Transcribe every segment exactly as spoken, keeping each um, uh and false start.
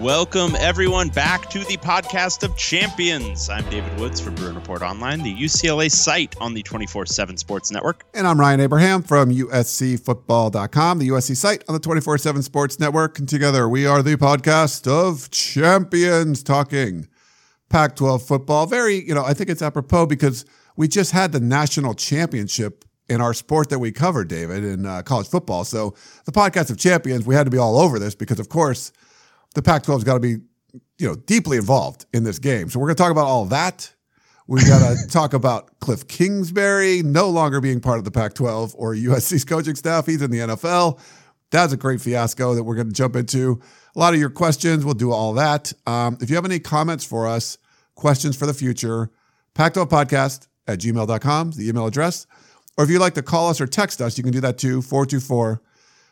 Welcome, everyone, back to the podcast of champions. I'm David Woods from Bruin Report Online, the U C L A site on the twenty-four seven Sports Network. And I'm Ryan Abraham from U S C Football dot com, the U S C site on the twenty-four seven Sports Network. And together, we are the podcast of champions, talking Pac twelve football. Very, you know, I think it's apropos because we just had the national championship in our sport that we cover, David, in uh, college football. So the podcast of champions, we had to be all over this because, of course, the Pac twelve's got to be, you know, deeply involved in this game. So we're going to talk about all that. We got to talk about Kliff Kingsbury no longer being part of the Pac twelve or U S C's coaching staff. He's in the N F L. That's a great fiasco that we're going to jump into. A lot of your questions. We'll do all that. Um, if you have any comments for us, questions for the future, Pac twelve podcast at gmail dot com is the email address. Or if you'd like to call us or text us, you can do that too. four two four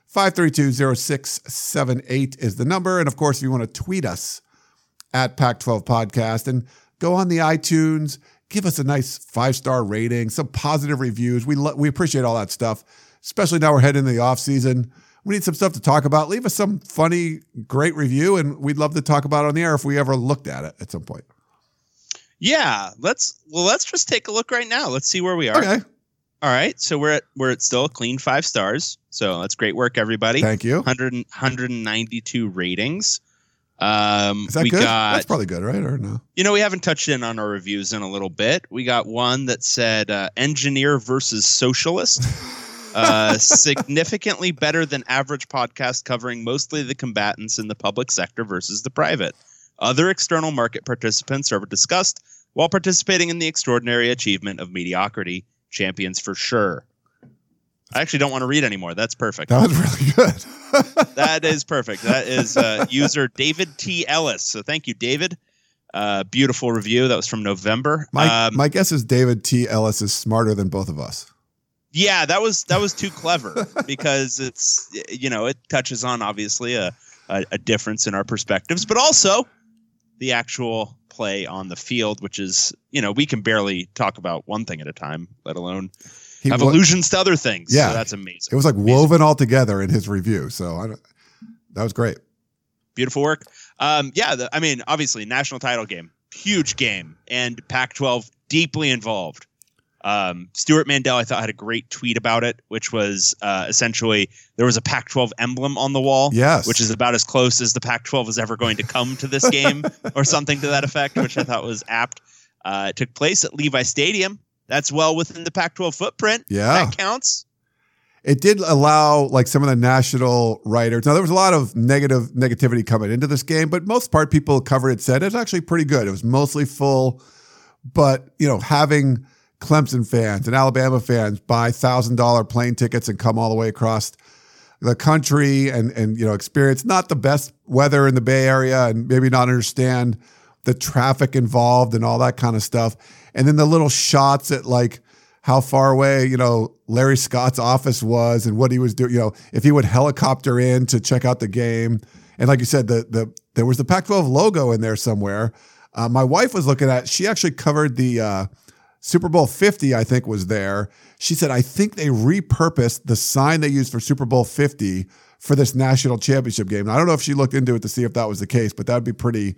five three two, zero six seven eight is the number. And of course, if you want to tweet us at Pac twelve Podcast and go on the iTunes, give us a nice five-star rating, some positive reviews. We lo- we appreciate all that stuff, especially now we're heading into the off season. We need some stuff to talk about. Leave us some funny, great review, and we'd love to talk about it on the air if we ever looked at it at some point. Yeah, let's well, let's just take a look right now. Let's see where we are. Okay. All right, so we're at we're at still a clean five stars. So that's great work, everybody. Thank you. one hundred ninety-two ratings. Um, Is that we good? Got, that's probably good, right? Or no? You know, we haven't touched in on our reviews in a little bit. We got one that said uh, engineer versus socialist. Uh, significantly better than average podcast covering mostly the combatants in the public sector versus the private. Other external market participants are discussed while participating in the extraordinary achievement of mediocrity. Champions for sure. I actually don't want to read anymore. That's perfect. That was really good. That is perfect. That is uh, user David T. Ellis. So thank you, David. Uh, beautiful review. That was from November. My, um, my guess is David T. Ellis is smarter than both of us. Yeah, that was that was too clever because it's, you know, it touches on obviously a, a, a difference in our perspectives, but also the actual play on the field, which is, you know, we can barely talk about one thing at a time, let alone he have was, allusions to other things. Yeah. So that's amazing. It was like amazing. Woven all together in his review. So I don't, that was great. Beautiful work. Um, yeah. The, I mean, obviously national title game, huge game, and Pac twelve deeply involved. Um, Stuart Mandel, I thought, had a great tweet about it, which was uh, essentially there was a Pac twelve emblem on the wall, yes, which is about as close as the Pac twelve is ever going to come to this game or something to that effect, which I thought was apt. Uh, it took place at Levi Stadium. That's well within the Pac twelve footprint. Yeah, that counts. It did allow like some of the national writers. Now, there was a lot of negative negativity coming into this game, but most part people covered it said it was actually pretty good. It was mostly full, but, you know, having Clemson fans and Alabama fans buy one thousand dollars plane tickets and come all the way across the country and, and, you know, experience not the best weather in the Bay Area and maybe not understand the traffic involved and all that kind of stuff. And then the little shots at like how far away, you know, Larry Scott's office was and what he was doing, you know, if he would helicopter in to check out the game. And like you said, the the there was the Pac twelve logo in there somewhere. Uh, my wife was looking at, she actually covered the uh, Super Bowl fifty, I think, was there. She said, I think they repurposed the sign they used for Super Bowl fifty for this national championship game. And I don't know if she looked into it to see if that was the case, but that'd be pretty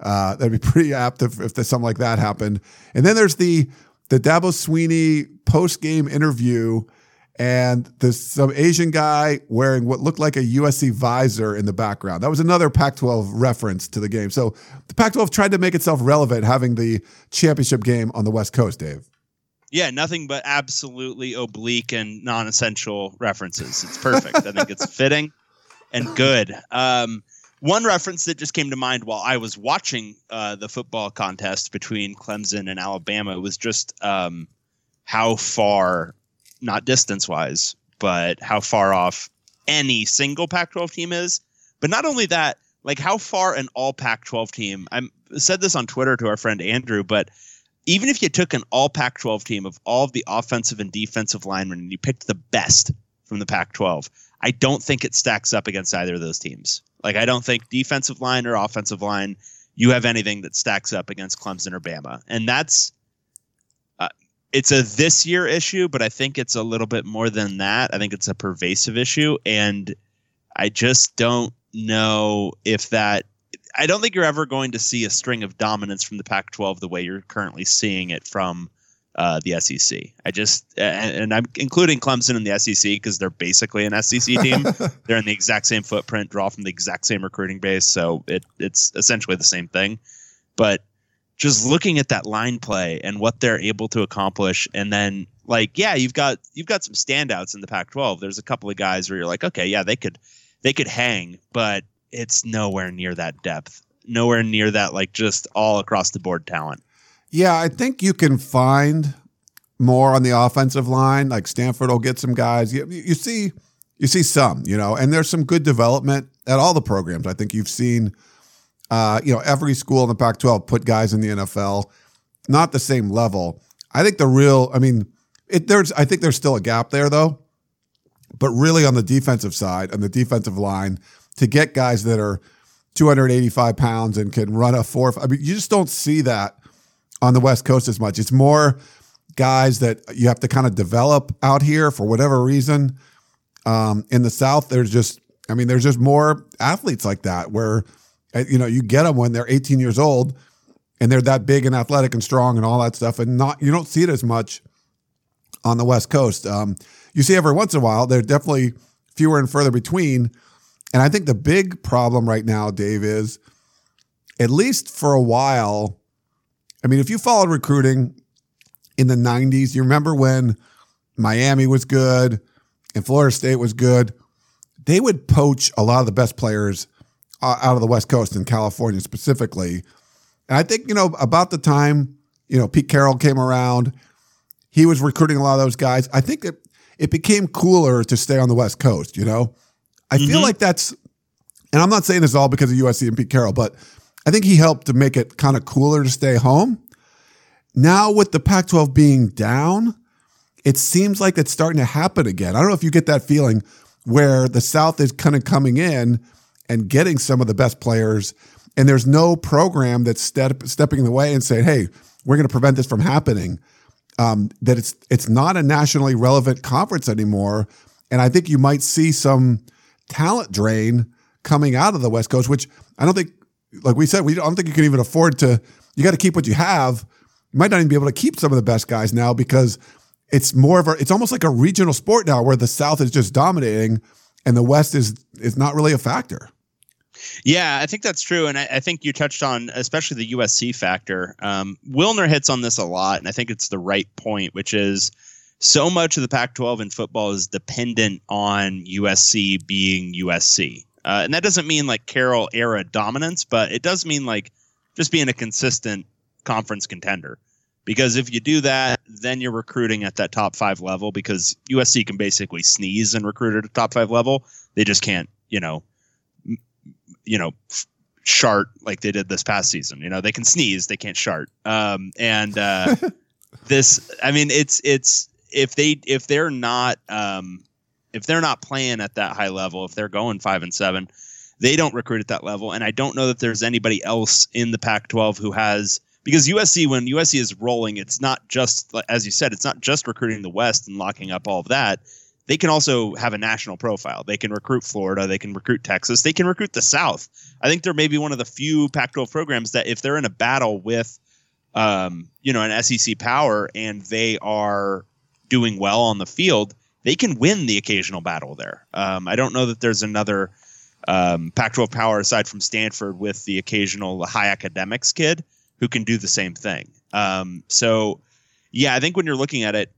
uh, that'd be pretty apt if, if something like that happened. And then there's the the Dabo Swinney post-game interview, and there's some Asian guy wearing what looked like a U S C visor in the background. That was another Pac twelve reference to the game. So the Pac twelve tried to make itself relevant having the championship game on the West Coast, Dave. Yeah, nothing but absolutely oblique and non-essential references. It's perfect. I think it's fitting and good. Um, one reference that just came to mind while I was watching uh, the football contest between Clemson and Alabama was just um, how far – not distance-wise, but how far off any single Pac twelve team is. But not only that, like how far an all Pac twelve team, I said this on Twitter to our friend Andrew, but even if you took an all Pac twelve team of all of the offensive and defensive linemen and you picked the best from the Pac twelve, I don't think it stacks up against either of those teams. Like, I don't think defensive line or offensive line, you have anything that stacks up against Clemson or Bama. And that's, uh, it's a this year issue, but I think it's a little bit more than that. I think it's a pervasive issue. And I just don't know if that, I don't think you're ever going to see a string of dominance from the Pac twelve the way you're currently seeing it from uh, the S E C. I just, and, and I'm including Clemson in the S E C because they're basically an S E C team. They're in the exact same footprint, draw from the exact same recruiting base. So it it's essentially the same thing. But just looking at that line play and what they're able to accomplish. And then like, yeah, you've got, you've got some standouts in the Pac twelve. There's a couple of guys where you're like, okay, yeah, they could, they could hang, but it's nowhere near that depth, nowhere near that, like just all across the board talent. Yeah, I think you can find more on the offensive line. Like Stanford will get some guys. You, you see, you see some, you know, and there's some good development at all the programs. I think you've seen, uh, you know, every school in the Pac twelve put guys in the N F L, not the same level. I think the real, I mean, it, there's, I think there's still a gap there though, but really on the defensive side, on the defensive line, to get guys that are two hundred eighty-five pounds and can run a four, I mean, you just don't see that on the West Coast as much. It's more guys that you have to kind of develop out here for whatever reason. Um, in the South, there's just, I mean, there's just more athletes like that where, you know, you get them when they're eighteen years old and they're that big and athletic and strong and all that stuff. And not, you don't see it as much on the West Coast. Um, you see every once in a while, they're definitely fewer and further between. And I think the big problem right now, Dave, is at least for a while, I mean, if you followed recruiting in the nineties, you remember when Miami was good and Florida State was good, they would poach a lot of the best players out of the West Coast and California specifically. And I think, you know, about the time, you know, Pete Carroll came around, he was recruiting a lot of those guys. I think it, it became cooler to stay on the West Coast, you know? I feel mm-hmm. like that's, and I'm not saying this all because of U S C and Pete Carroll, but I think he helped to make it kind of cooler to stay home. Now with the Pac twelve being down, it seems like it's starting to happen again. I don't know if you get that feeling where the South is kind of coming in and getting some of the best players, and there's no program that's step, stepping in the way and saying, hey, we're going to prevent this from happening, um, that it's it's not a nationally relevant conference anymore. And I think you might see some talent drain coming out of the West Coast, which I don't think, like we said, we don't think you can even afford to, you got to keep what you have. You might not even be able to keep some of the best guys now because it's more of a, it's almost like a regional sport now where the South is just dominating and the West is, is not really a factor. Yeah, I think that's true. And I, I think you touched on, especially the U S C factor. Um, Wilner hits on this a lot. And I think it's the right point, which is, so much of the Pac twelve in football is dependent on U S C being U S C. Uh, and that doesn't mean like Carroll era dominance, but it does mean like just being a consistent conference contender. Because if you do that, then you're recruiting at that top five level because U S C can basically sneeze and recruit at a top five level. They just can't, you know, m- you know, f- shart like they did this past season. You know, they can sneeze, they can't shart. Um, and uh, this, I mean, it's, it's, If they if they're not um, if they're not playing at that high level, if they're going five and seven, they don't recruit at that level. And I don't know that there's anybody else in the Pac twelve who has, because U S C, when U S C is rolling, it's not just, as you said, it's not just recruiting the West and locking up all of that. They can also have a national profile. They can recruit Florida. They can recruit Texas. They can recruit the South. I think they're maybe one of the few Pac twelve programs that if they're in a battle with, um, you know, an S E C power and they are doing well on the field, they can win the occasional battle there. Um, I don't know that there's another um, Pac twelve power aside from Stanford with the occasional high academics kid who can do the same thing. Um, so, yeah, I think when you're looking at it,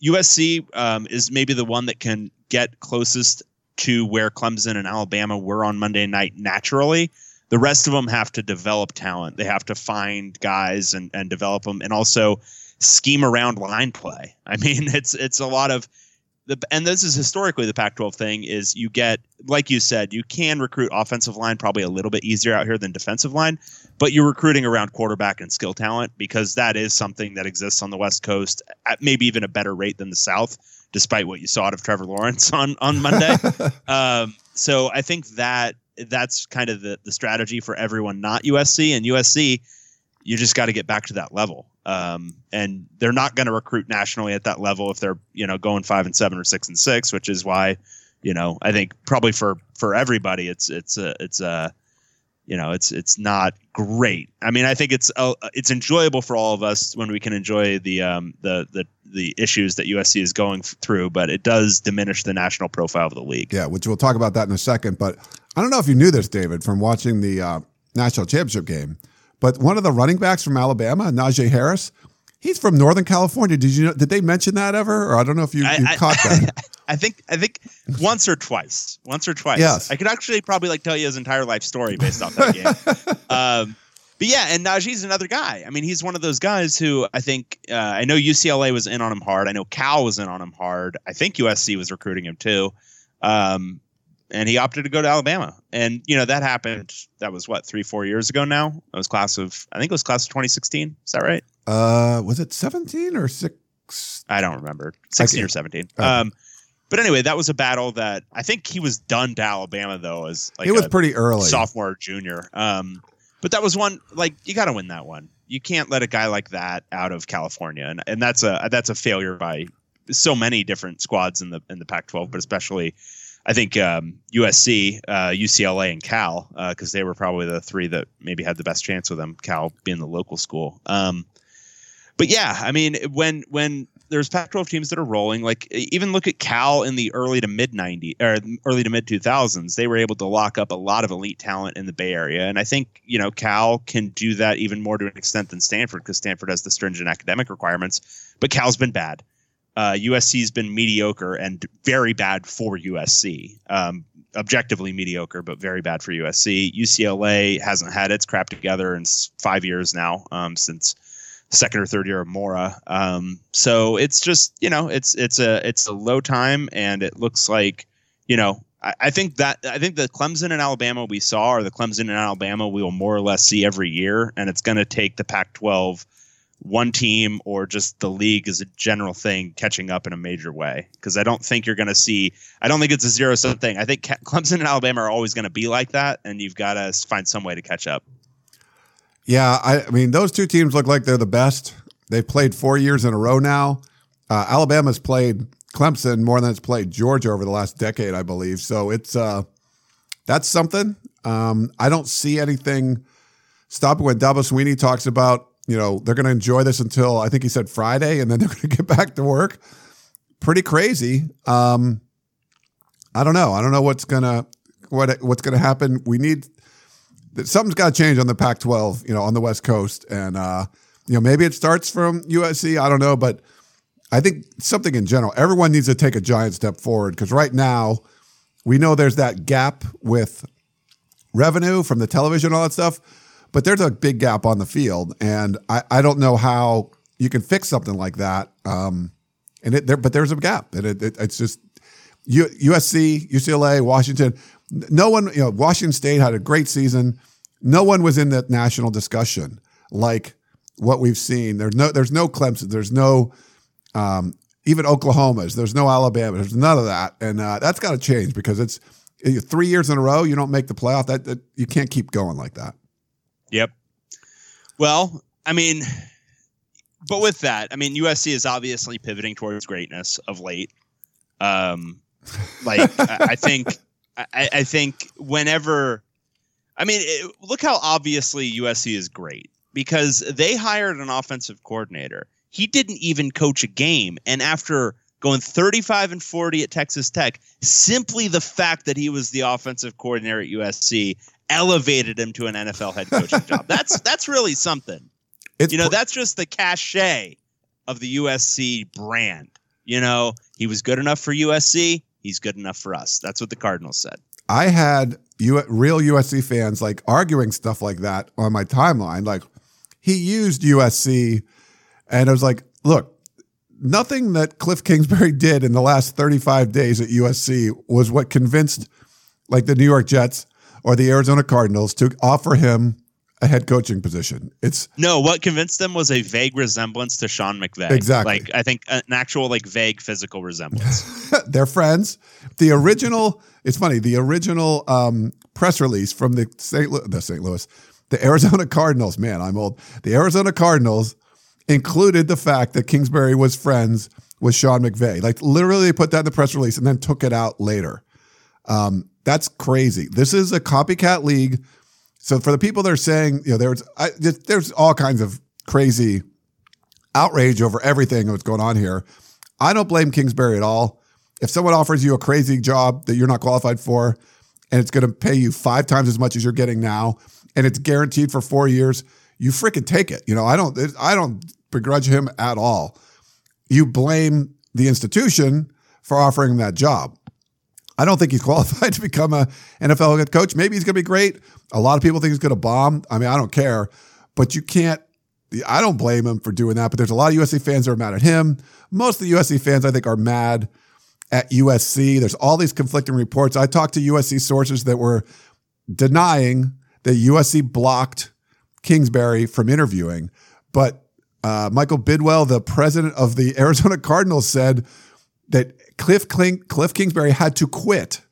U S C um, is maybe the one that can get closest to where Clemson and Alabama were on Monday night naturally. The rest of them have to develop talent. They have to find guys and, and develop them. And also scheme around line play. I mean, it's it's a lot of the and this is historically the Pac twelve thing, is you get, like you said, you can recruit offensive line probably a little bit easier out here than defensive line, but you're recruiting around quarterback and skill talent, because that is something that exists on the West Coast at maybe even a better rate than the South, despite what you saw out of Trevor Lawrence on, on Monday. um, so I think that that's kind of the, the strategy for everyone, not U S C. And U S C, you just got to get back to that level. Um, and they're not going to recruit nationally at that level if they're, you know, going five and seven or six and six, which is why, you know, I think probably for, for everybody, it's, it's a, it's a, you know, it's, it's not great. I mean, I think it's, uh, it's enjoyable for all of us when we can enjoy the, um, the, the, the issues that U S C is going through, but it does diminish the national profile of the league. Yeah. Which we'll talk about that in a second, but I don't know if you knew this, David, from watching the, uh, national championship game. But one of the running backs from Alabama, Najee Harris, he's from Northern California. Did you know, did they mention that ever? Or I don't know if you, I, you I, caught that. I think I think once or twice. Once or twice. Yes. I could actually probably like tell you his entire life story based off that game. um, but yeah, and Najee's another guy. I mean, he's one of those guys who I think uh, I know U C L A was in on him hard. I know Cal was in on him hard. I think U S C was recruiting him too. Um, And he opted to go to Alabama. And, you know, that happened. That was what, three, four years ago now? It was class of, I think it was class of twenty sixteen. Is that right? Uh, was it seventeen or six? I don't remember. sixteen or seventeen. Oh. Um, but anyway, that was a battle that I think he was done to Alabama, though, as like it was pretty early. Sophomore or junior. Um, but that was one, like, you got to win that one. You can't let a guy like that out of California. And, and that's a, that's a failure by so many different squads in the, in the Pac twelve, but especially, I think um, U S C, uh, U C L A, and Cal, because uh, they were probably the three that maybe had the best chance with them, Cal being the local school. Um, but yeah, I mean, when when there's Pac twelve teams that are rolling, like even look at Cal in the early to mid nineties or early to mid two thousands, they were able to lock up a lot of elite talent in the Bay Area. And I think, you know, Cal can do that even more to an extent than Stanford, because Stanford has the stringent academic requirements. But Cal's been bad. Uh, U S C's been mediocre and very bad for U S C. Um, objectively mediocre, but very bad for U S C. U C L A hasn't had its crap together in five years now, um, since second or third year of Mora. Um, so it's just, you know, it's it's a it's a low time, and it looks like, you know, I, I think that I think the Clemson and Alabama we saw, or the Clemson and Alabama we will more or less see every year, and it's going to take the Pac twelve. One team or just the league as a general thing catching up in a major way, because I don't think you're going to see I don't think it's a zero sum thing. I think Clemson and Alabama are always going to be like that, and you've got to find some way to catch up. Yeah, I, I mean, those two teams look like they're the best. They've played four years in a row now. Uh, Alabama's played Clemson more than it's played Georgia over the last decade, I believe. So it's uh, that's something. Um, I don't see anything stopping when Dabo Swinney talks about, you know, they're going to enjoy this until, I think he said Friday, and then they're going to get back to work. Pretty crazy. Um, I don't know. I don't know what's going to what what's going to happen. We need something's got to change on the Pac twelve, you know, on the West Coast, and uh, you know, maybe it starts from U S C. I don't know, but I think something in general. Everyone needs to take a giant step forward, because right now we know there's that gap with revenue from the television and all that stuff. But there's a big gap on the field, and I, I don't know how you can fix something like that. Um, and it, there, but there's a gap, and it, it, it's just U, USC, U C L A, Washington. No one, you know, Washington State had a great season. No one was in that national discussion like what we've seen. There's no, there's no Clemson. There's no um, even Oklahoma's. There's no Alabama. There's none of that, and uh, that's got to change, because it's three years in a row you don't make the playoff. That, that you can't keep going like that. Yep. Well, I mean, but with that, I mean, U S C is obviously pivoting towards greatness of late. Um, like, I, I think, I, I think whenever, I mean, it, look how obviously U S C is great, because they hired an offensive coordinator. He didn't even coach a game. And after going thirty-five and forty at Texas Tech, simply the fact that he was the offensive coordinator at U S C elevated him to an N F L head coaching job. That's that's really something. It's you know, that's just the cachet of the U S C brand. You know, he was good enough for U S C. He's good enough for us. That's what the Cardinals said. I had U- real U S C fans like arguing stuff like that on my timeline. Like, he used U S C, and I was like, look, nothing that Kliff Kingsbury did in the last thirty-five days at U S C was what convinced like the New York Jets or the Arizona Cardinals to offer him a head coaching position. It's no, what convinced them was a vague resemblance to Sean McVay. Exactly. Like I think an actual like vague physical resemblance. They're friends. The original, it's funny, the original um, press release from the Saint Lu- the Saint Louis, the Arizona Cardinals, man, I'm old. The Arizona Cardinals included the fact that Kingsbury was friends with Sean McVay. Like literally they put that in the press release and then took it out later. Um, that's crazy. This is a copycat league. So for the people that are saying, you know, there's I, there's all kinds of crazy outrage over everything that's going on here. I don't blame Kingsbury at all. If someone offers you a crazy job that you're not qualified for, and it's going to pay you five times as much as you're getting now, and it's guaranteed for four years, you freaking take it. You know, I don't I don't begrudge him at all. You blame the institution for offering him that job. I don't think he's qualified to become a N F L head coach. Maybe he's going to be great. A lot of people think he's going to bomb. I mean, I don't care. But you can't – I don't blame him for doing that. But there's a lot of U S C fans that are mad at him. Most of the U S C fans, I think, are mad at U S C. There's all these conflicting reports. I talked to U S C sources that were denying that U S C blocked Kingsbury from interviewing. But uh, Michael Bidwell, the president of the Arizona Cardinals, said – that Kliff, Kling, Kliff Kingsbury had to quit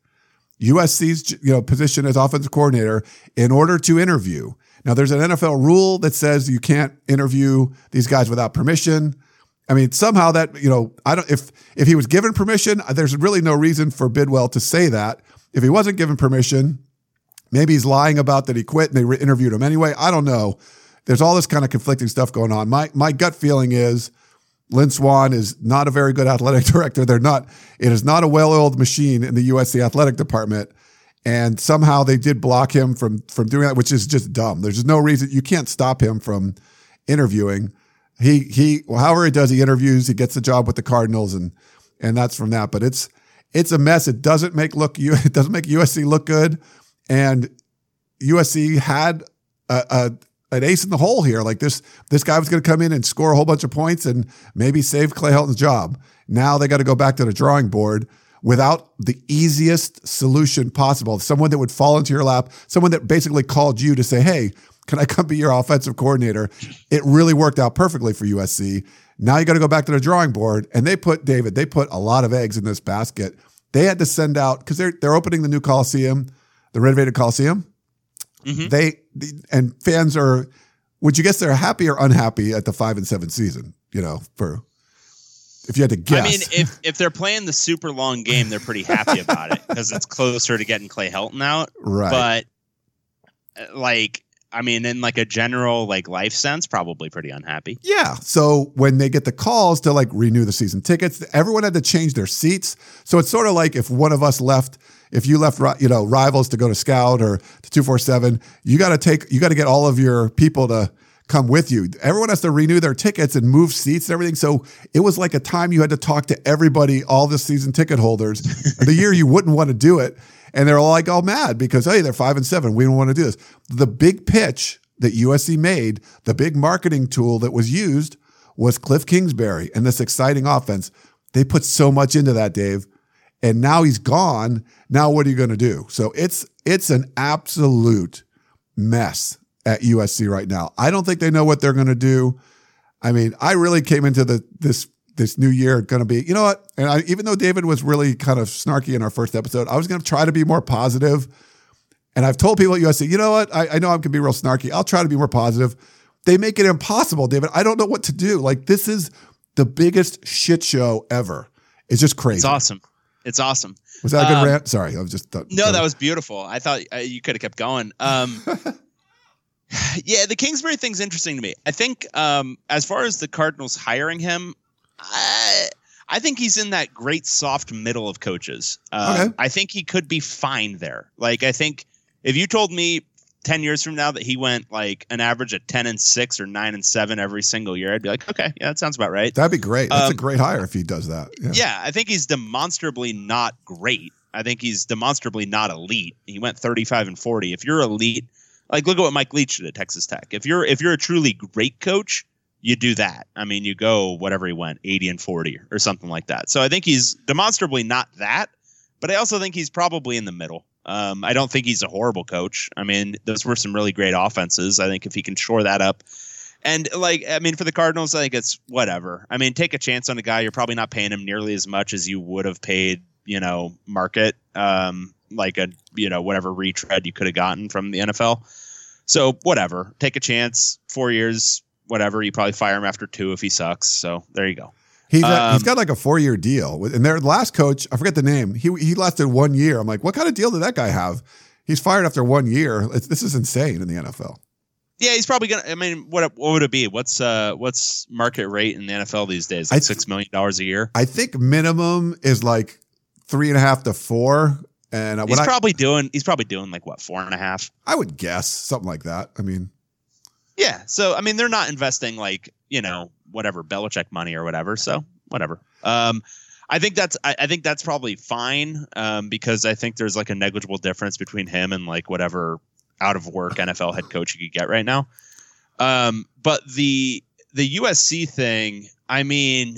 U S C's you know, position as offensive coordinator in order to interview. Now, there's an N F L rule that says you can't interview these guys without permission. I mean, somehow that, you know, I don't if if he was given permission, there's really no reason for Bidwell to say that. If he wasn't given permission, maybe he's lying about that he quit and they re- interviewed him anyway. I don't know. There's all this kind of conflicting stuff going on. My my gut feeling is Lynn Swann is not a very good athletic director. They're not, it is not a well-oiled machine in the U S C athletic department. And somehow they did block him from, from doing that, which is just dumb. There's just no reason. You can't stop him from interviewing. He, he, well, however he does, he interviews, he gets the job with the Cardinals and, and that's from that. But it's, it's a mess. It doesn't make look, it doesn't make U S C look good. And U S C had a, a an ace in the hole here. Like this, this guy was going to come in and score a whole bunch of points and maybe save Clay Helton's job. Now they got to go back to the drawing board without the easiest solution possible. Someone that would fall into your lap, someone that basically called you to say, hey, can I come be your offensive coordinator? It really worked out perfectly for U S C. Now you got to go back to the drawing board. And they put, David, they put a lot of eggs in this basket. They had to send out, because they're, they're opening the new Coliseum, the renovated Coliseum. Mm-hmm. They and fans are, would you guess they're happy or unhappy at the five and seven season? You know, for if you had to guess, I mean, if if they're playing the super long game, they're pretty happy about it because it's closer to getting Clay Helton out. Right, but like, I mean, in like a general like life sense, probably pretty unhappy. Yeah. So when they get the calls to like renew the season tickets, everyone had to change their seats. So it's sort of like if one of us left. If you left, you know, Rivals to go to Scout or to two forty-seven, you got to take, you got to get all of your people to come with you. Everyone has to renew their tickets and move seats and everything. So it was like a time you had to talk to everybody, all the season ticket holders, the year you wouldn't want to do it. And they're all like all mad because, hey, they're five and seven. We don't want to do this. The big pitch that U S C made, the big marketing tool that was used was Kliff Kingsbury and this exciting offense. They put so much into that, Dave. And now he's gone. Now what are you going to do? So it's it's an absolute mess at U S C right now. I don't think they know what they're going to do. I mean, I really came into the this this new year going to be, you know what? And I, even though David was really kind of snarky in our first episode, I was going to try to be more positive. And I've told people at U S C, you know what? I, I know I'm going to be real snarky. I'll try to be more positive. They make it impossible, David. I don't know what to do. Like this is the biggest shit show ever. It's just crazy. It's awesome. It's awesome. Was that a good um, rant? Sorry, I was just th- no. Sorry. That was beautiful. I thought uh, you could have kept going. Um, yeah, the Kingsbury thing's interesting to me. I think um, as far as the Cardinals hiring him, I, I think he's in that great soft middle of coaches. Uh, okay. I think he could be fine there. Like I think if you told me ten years from now that he went like an average of ten and six or nine and seven every single year, I'd be like, okay, yeah, that sounds about right. That'd be great. That's um, a great hire if he does that. Yeah. yeah, I think he's demonstrably not great. I think he's demonstrably not elite. He went thirty-five and forty. If you're elite, like look at what Mike Leach did at Texas Tech. If you're if you're a truly great coach, you do that. I mean, you go whatever he went, eighty and forty or something like that. So I think he's demonstrably not that, but I also think he's probably in the middle. Um, I don't think he's a horrible coach. I mean, those were some really great offenses. I think if he can shore that up, and like, I mean, for the Cardinals, I think it's whatever. I mean, take a chance on a guy. You're probably not paying him nearly as much as you would have paid, you know, market, um, like a, you know, whatever retread you could have gotten from the N F L. So whatever, take a chance, four years, whatever. You probably fire him after two if he sucks. So there you go. He's got, um, he's got like a four-year deal. And their last coach, I forget the name, he he lasted one year. I'm like, what kind of deal did that guy have? He's fired after one year. It's, this is insane in the N F L. Yeah, he's probably going to – I mean, what what would it be? What's uh what's market rate in the N F L these days? Like th- six million dollars a year? I think minimum is like three and a half to four. And he's probably I, doing he's probably doing like what, four and a half? I would guess something like that. I mean, yeah. So I mean, they're not investing like, you know, whatever Belichick money or whatever. So whatever. Um, I think that's I, I think that's probably fine um, because I think there's like a negligible difference between him and like whatever out of work N F L head coach you could get right now. Um, but the the U S C thing, I mean,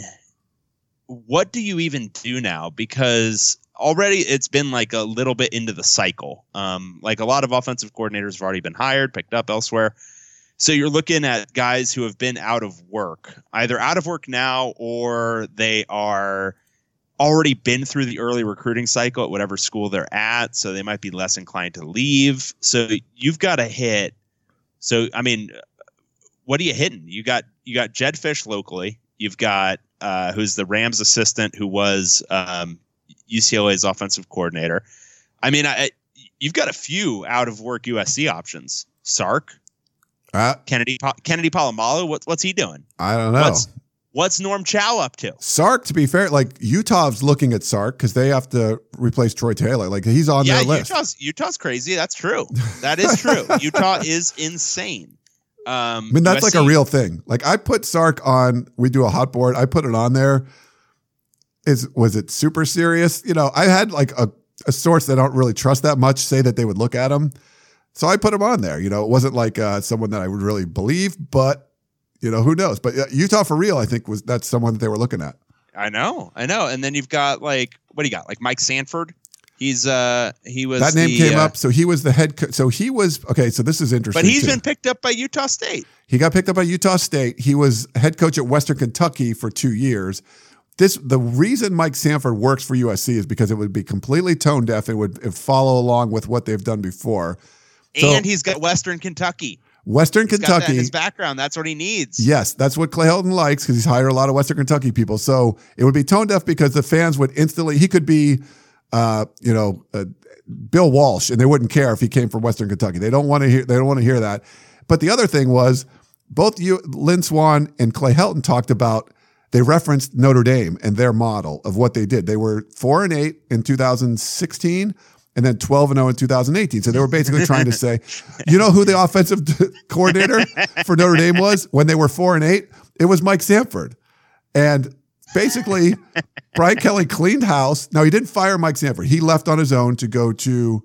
what do you even do now? Because already it's been like a little bit into the cycle. Um, like a lot of offensive coordinators have already been hired, picked up elsewhere. So you're looking at guys who have been out of work, either out of work now or they are already been through the early recruiting cycle at whatever school they're at. So they might be less inclined to leave. So you've got to hit. So, I mean, what are you hitting? You got you got Jed Fish locally. You've got uh, who's the Rams assistant who was um, U C L A's offensive coordinator. I mean, I, you've got a few out of work U S C options. Sark. Uh, Kennedy Kennedy Polamalu, what, what's he doing? I don't know. What's, what's Norm Chow up to? Sark, to be fair, like Utah's looking at Sark because they have to replace Troy Taylor. Like he's on yeah, their list. Utah's, Utah's crazy. That's true. That is true. Utah is insane. Um, I mean, that's U S C. Like a real thing. Like I put Sark on, we do a hot board. I put it on there. Is, was it super serious? You know, I had like a, a source that I don't really trust that much say that they would look at him. So I put him on there. You know, it wasn't like uh, someone that I would really believe, but, you know, who knows? But uh, Utah for real, I think, was that's someone that they were looking at. I know. I know. And then you've got like, what do you got? Like Mike Sanford. He's uh he was that name the, came uh, up. So he was the head coach. So he was. OK, so this is interesting. But he's too. been picked up by Utah State. He got picked up by Utah State. He was head coach at Western Kentucky for two years. This the reason Mike Sanford works for U S C is because it would be completely tone deaf. It would it follow along with what they've done before. So, and he's got Western Kentucky. Western he's Kentucky. Got that in his background. That's what he needs. Yes, that's what Clay Helton likes because he's hired a lot of Western Kentucky people. So it would be tone deaf because the fans would instantly. He could be, uh, you know, uh, Bill Walsh, and they wouldn't care if he came from Western Kentucky. They don't want to hear. They don't want to hear that. But the other thing was, both you, Lynn Swan and Clay Helton talked about. They referenced Notre Dame and their model of what they did. They were four and eight in two thousand sixteen. And then twelve and oh in two thousand eighteen. So they were basically trying to say, you know who the offensive coordinator for Notre Dame was when they were four and eight? It was Mike Sanford. And basically, Brian Kelly cleaned house. Now, he didn't fire Mike Sanford. He left on his own to go to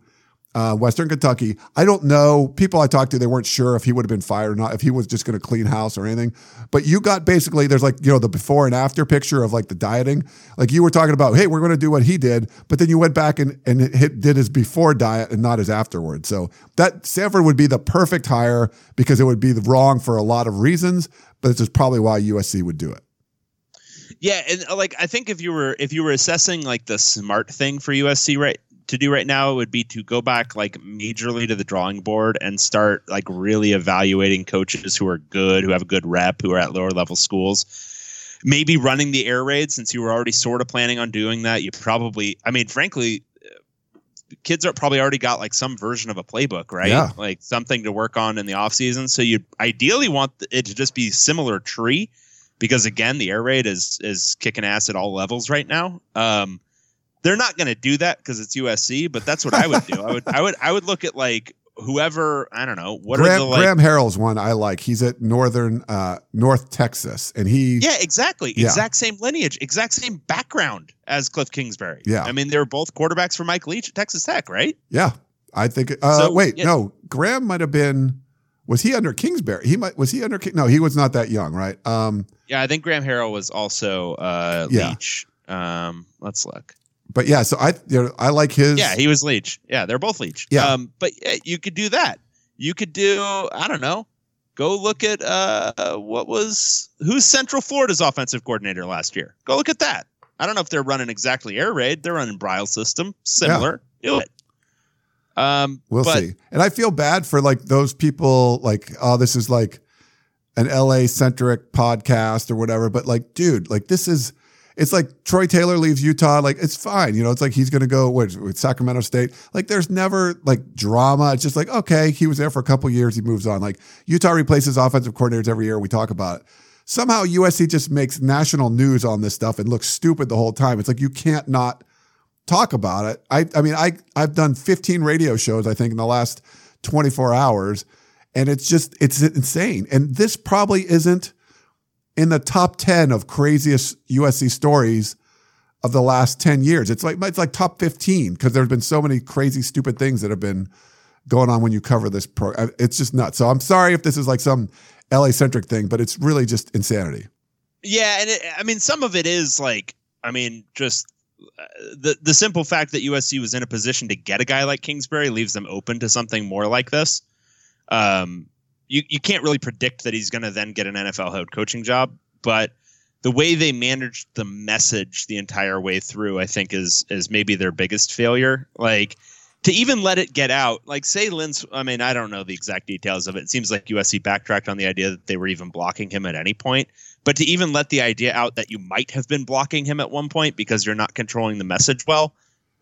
uh, Western Kentucky. I don't know. People I talked to, they weren't sure if he would have been fired or not, if he was just going to clean house or anything. But you got basically, there's like, you know, the before and after picture of like the dieting. Like you were talking about, hey, we're going to do what he did, but then you went back and, and hit, did his before diet and not his afterward. So that Sanford would be the perfect hire because it would be wrong for a lot of reasons, but this is probably why U S C would do it. Yeah. And like, I think if you were, if you were assessing like the smart thing for U S C, right, to do right now would be to go back like majorly to the drawing board and start like really evaluating coaches who are good, who have a good rep, who are at lower level schools. Maybe running the air raid since you were already sort of planning on doing that. You probably, I mean, frankly, kids are probably already got like some version of a playbook, right? Yeah. Like something to work on in the off season. So you ideally want it to just be similar tree because again, the air raid is, is kicking ass at all levels right now. Um, They're not going to do that because it's U S C, but that's what I would do. I would, I would, I would look at like whoever. I don't know what Graham, are the like, Graham Harrell's one I like. He's at Northern uh, North Texas, and he yeah, exactly, yeah. exact same lineage, exact same background as Kliff Kingsbury. Yeah, I mean they were both quarterbacks for Mike Leach at Texas Tech, right? Yeah, I think. Uh, so, wait, yeah. no, Graham might have been. Was he under Kingsbury? He might. Was he under? No, he was not that young, right? Um, yeah, I think Graham Harrell was also uh, yeah. Leach. Um, let's look. But yeah, so I you know, I like his. Yeah, he was Leach. Yeah, they're both Leach. Yeah. Um, but yeah, you could do that. You could do. I don't know. Go look at uh, what was who's Central Florida's offensive coordinator last year. Go look at that. I don't know if they're running exactly air raid. They're running Brile system, similar. Yeah. Do it. Um, we'll but, see. And I feel bad for like those people like, oh, this is like an L A centric podcast or whatever. But like, dude, like this is, it's like Troy Taylor leaves Utah. Like it's fine. You know, it's like, he's going to go with, with Sacramento State. Like there's never like drama. It's just like, okay, he was there for a couple years. He moves on. Like Utah replaces offensive coordinators every year. We talk about it. Somehow U S C just makes national news on this stuff and looks stupid the whole time. It's like, you can't not talk about it. I I mean, I, I've done fifteen radio shows, I think, in the last twenty-four hours, and it's just, it's insane. And this probably isn't in the top ten of craziest U S C stories of the last ten years. It's like, it's like top fifteen because there's been so many crazy, stupid things that have been going on when you cover this pro. It's just nuts. So I'm sorry if this is like some L A-centric thing, but it's really just insanity. Yeah, and it, I mean, some of it is like, I mean, just... Uh, the the simple fact that U S C was in a position to get a guy like Kingsbury leaves them open to something more like this. Um, you, you can't really predict that he's going to then get an N F L head coaching job, but the way they managed the message the entire way through, I think, is is maybe their biggest failure. Like, to even let it get out, like, say Lynn's, I mean, I don't know the exact details of it. It seems like U S C backtracked on the idea that they were even blocking him at any point. But to even let the idea out that you might have been blocking him at one point because you're not controlling the message well,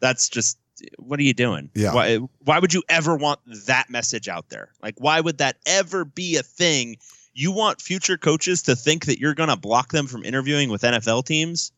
that's just, what are you doing? Yeah. Why, why would you ever want that message out there? Like, why would that ever be a thing? You want future coaches to think that you're going to block them from interviewing with N F L teams?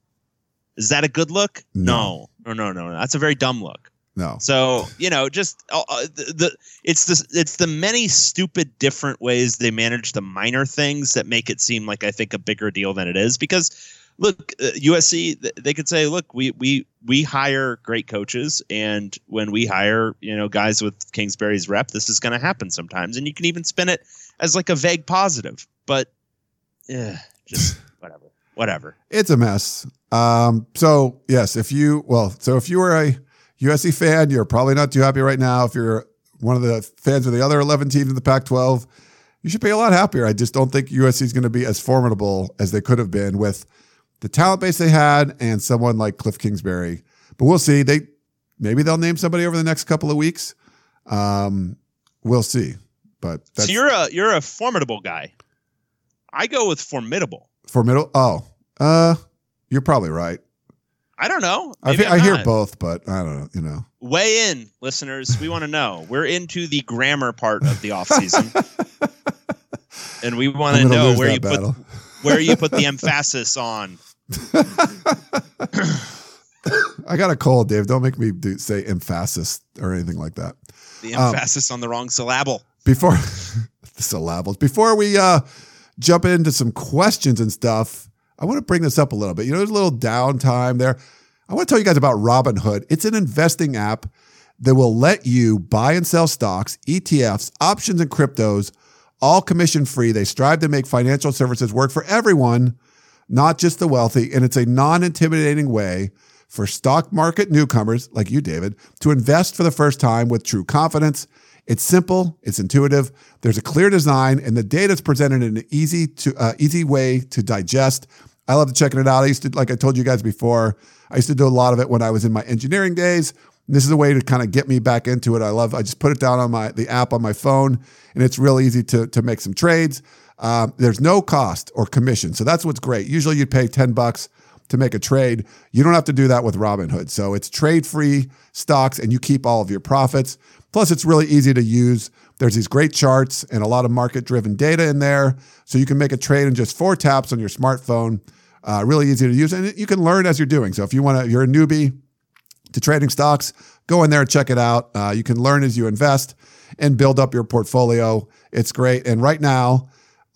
Is that a good look? No. No, no, no, no. That's a very dumb look. No. So, you know, just uh, the, the it's the it's the many stupid different ways they manage the minor things that make it seem like, I think, a bigger deal than it is. Because, look, uh, U S C, th- they could say, look, we we we hire great coaches. And when we hire, you know, guys with Kingsbury's rep, this is going to happen sometimes. And you can even spin it as like a vague positive. But yeah, just whatever, whatever. It's a mess. Um. So, yes, if you well, so if you were a U S C fan, you're probably not too happy right now. If you're one of the fans of the other eleven teams in the Pac twelve, you should be a lot happier. I just don't think U S C is going to be as formidable as they could have been with the talent base they had and someone like Kliff Kingsbury. But we'll see. They maybe they'll name somebody over the next couple of weeks. Um, we'll see. But that's, so you're a you're a formidable guy. I go with formidable. Formidable. Oh, uh, you're probably right. I don't know. Maybe I, I hear both, but I don't know. You know, weigh in, listeners. We want to know. We're into the grammar part of the off season, and we want to know where you battle. put where you put the emphasis on. I got a cold, Dave. Don't make me do, say emphasis or anything like that. The emphasis um, on the wrong syllable. Before the syllables. Before we uh, jump into some questions and stuff. I want to bring this up a little bit. You know, there's a little downtime there. I want to tell you guys about Robinhood. It's an investing app that will let you buy and sell stocks, E T Fs, options, and cryptos, all commission-free. They strive to make financial services work for everyone, not just the wealthy. And it's a non-intimidating way for stock market newcomers, like you, David, to invest for the first time with true confidence. It's simple, it's intuitive, there's a clear design, and the data is presented in an easy to uh, easy way to digest. I love checking it out. I used to, like I told you guys before, I used to do a lot of it when I was in my engineering days. This is a way to kind of get me back into it. I love, I just put it down on my the app on my phone, and it's real easy to, to make some trades. Um, there's no cost or commission, so that's what's great. Usually you'd pay ten bucks to make a trade. You don't have to do that with Robinhood. So it's trade-free stocks, and you keep all of your profits. Plus, it's really easy to use. There's these great charts and a lot of market-driven data in there. So you can make a trade in just four taps on your smartphone. Uh, really easy to use. And you can learn as you're doing. So if you want to, you're a newbie to trading stocks, go in there and check it out. Uh, you can learn as you invest and build up your portfolio. It's great. And right now,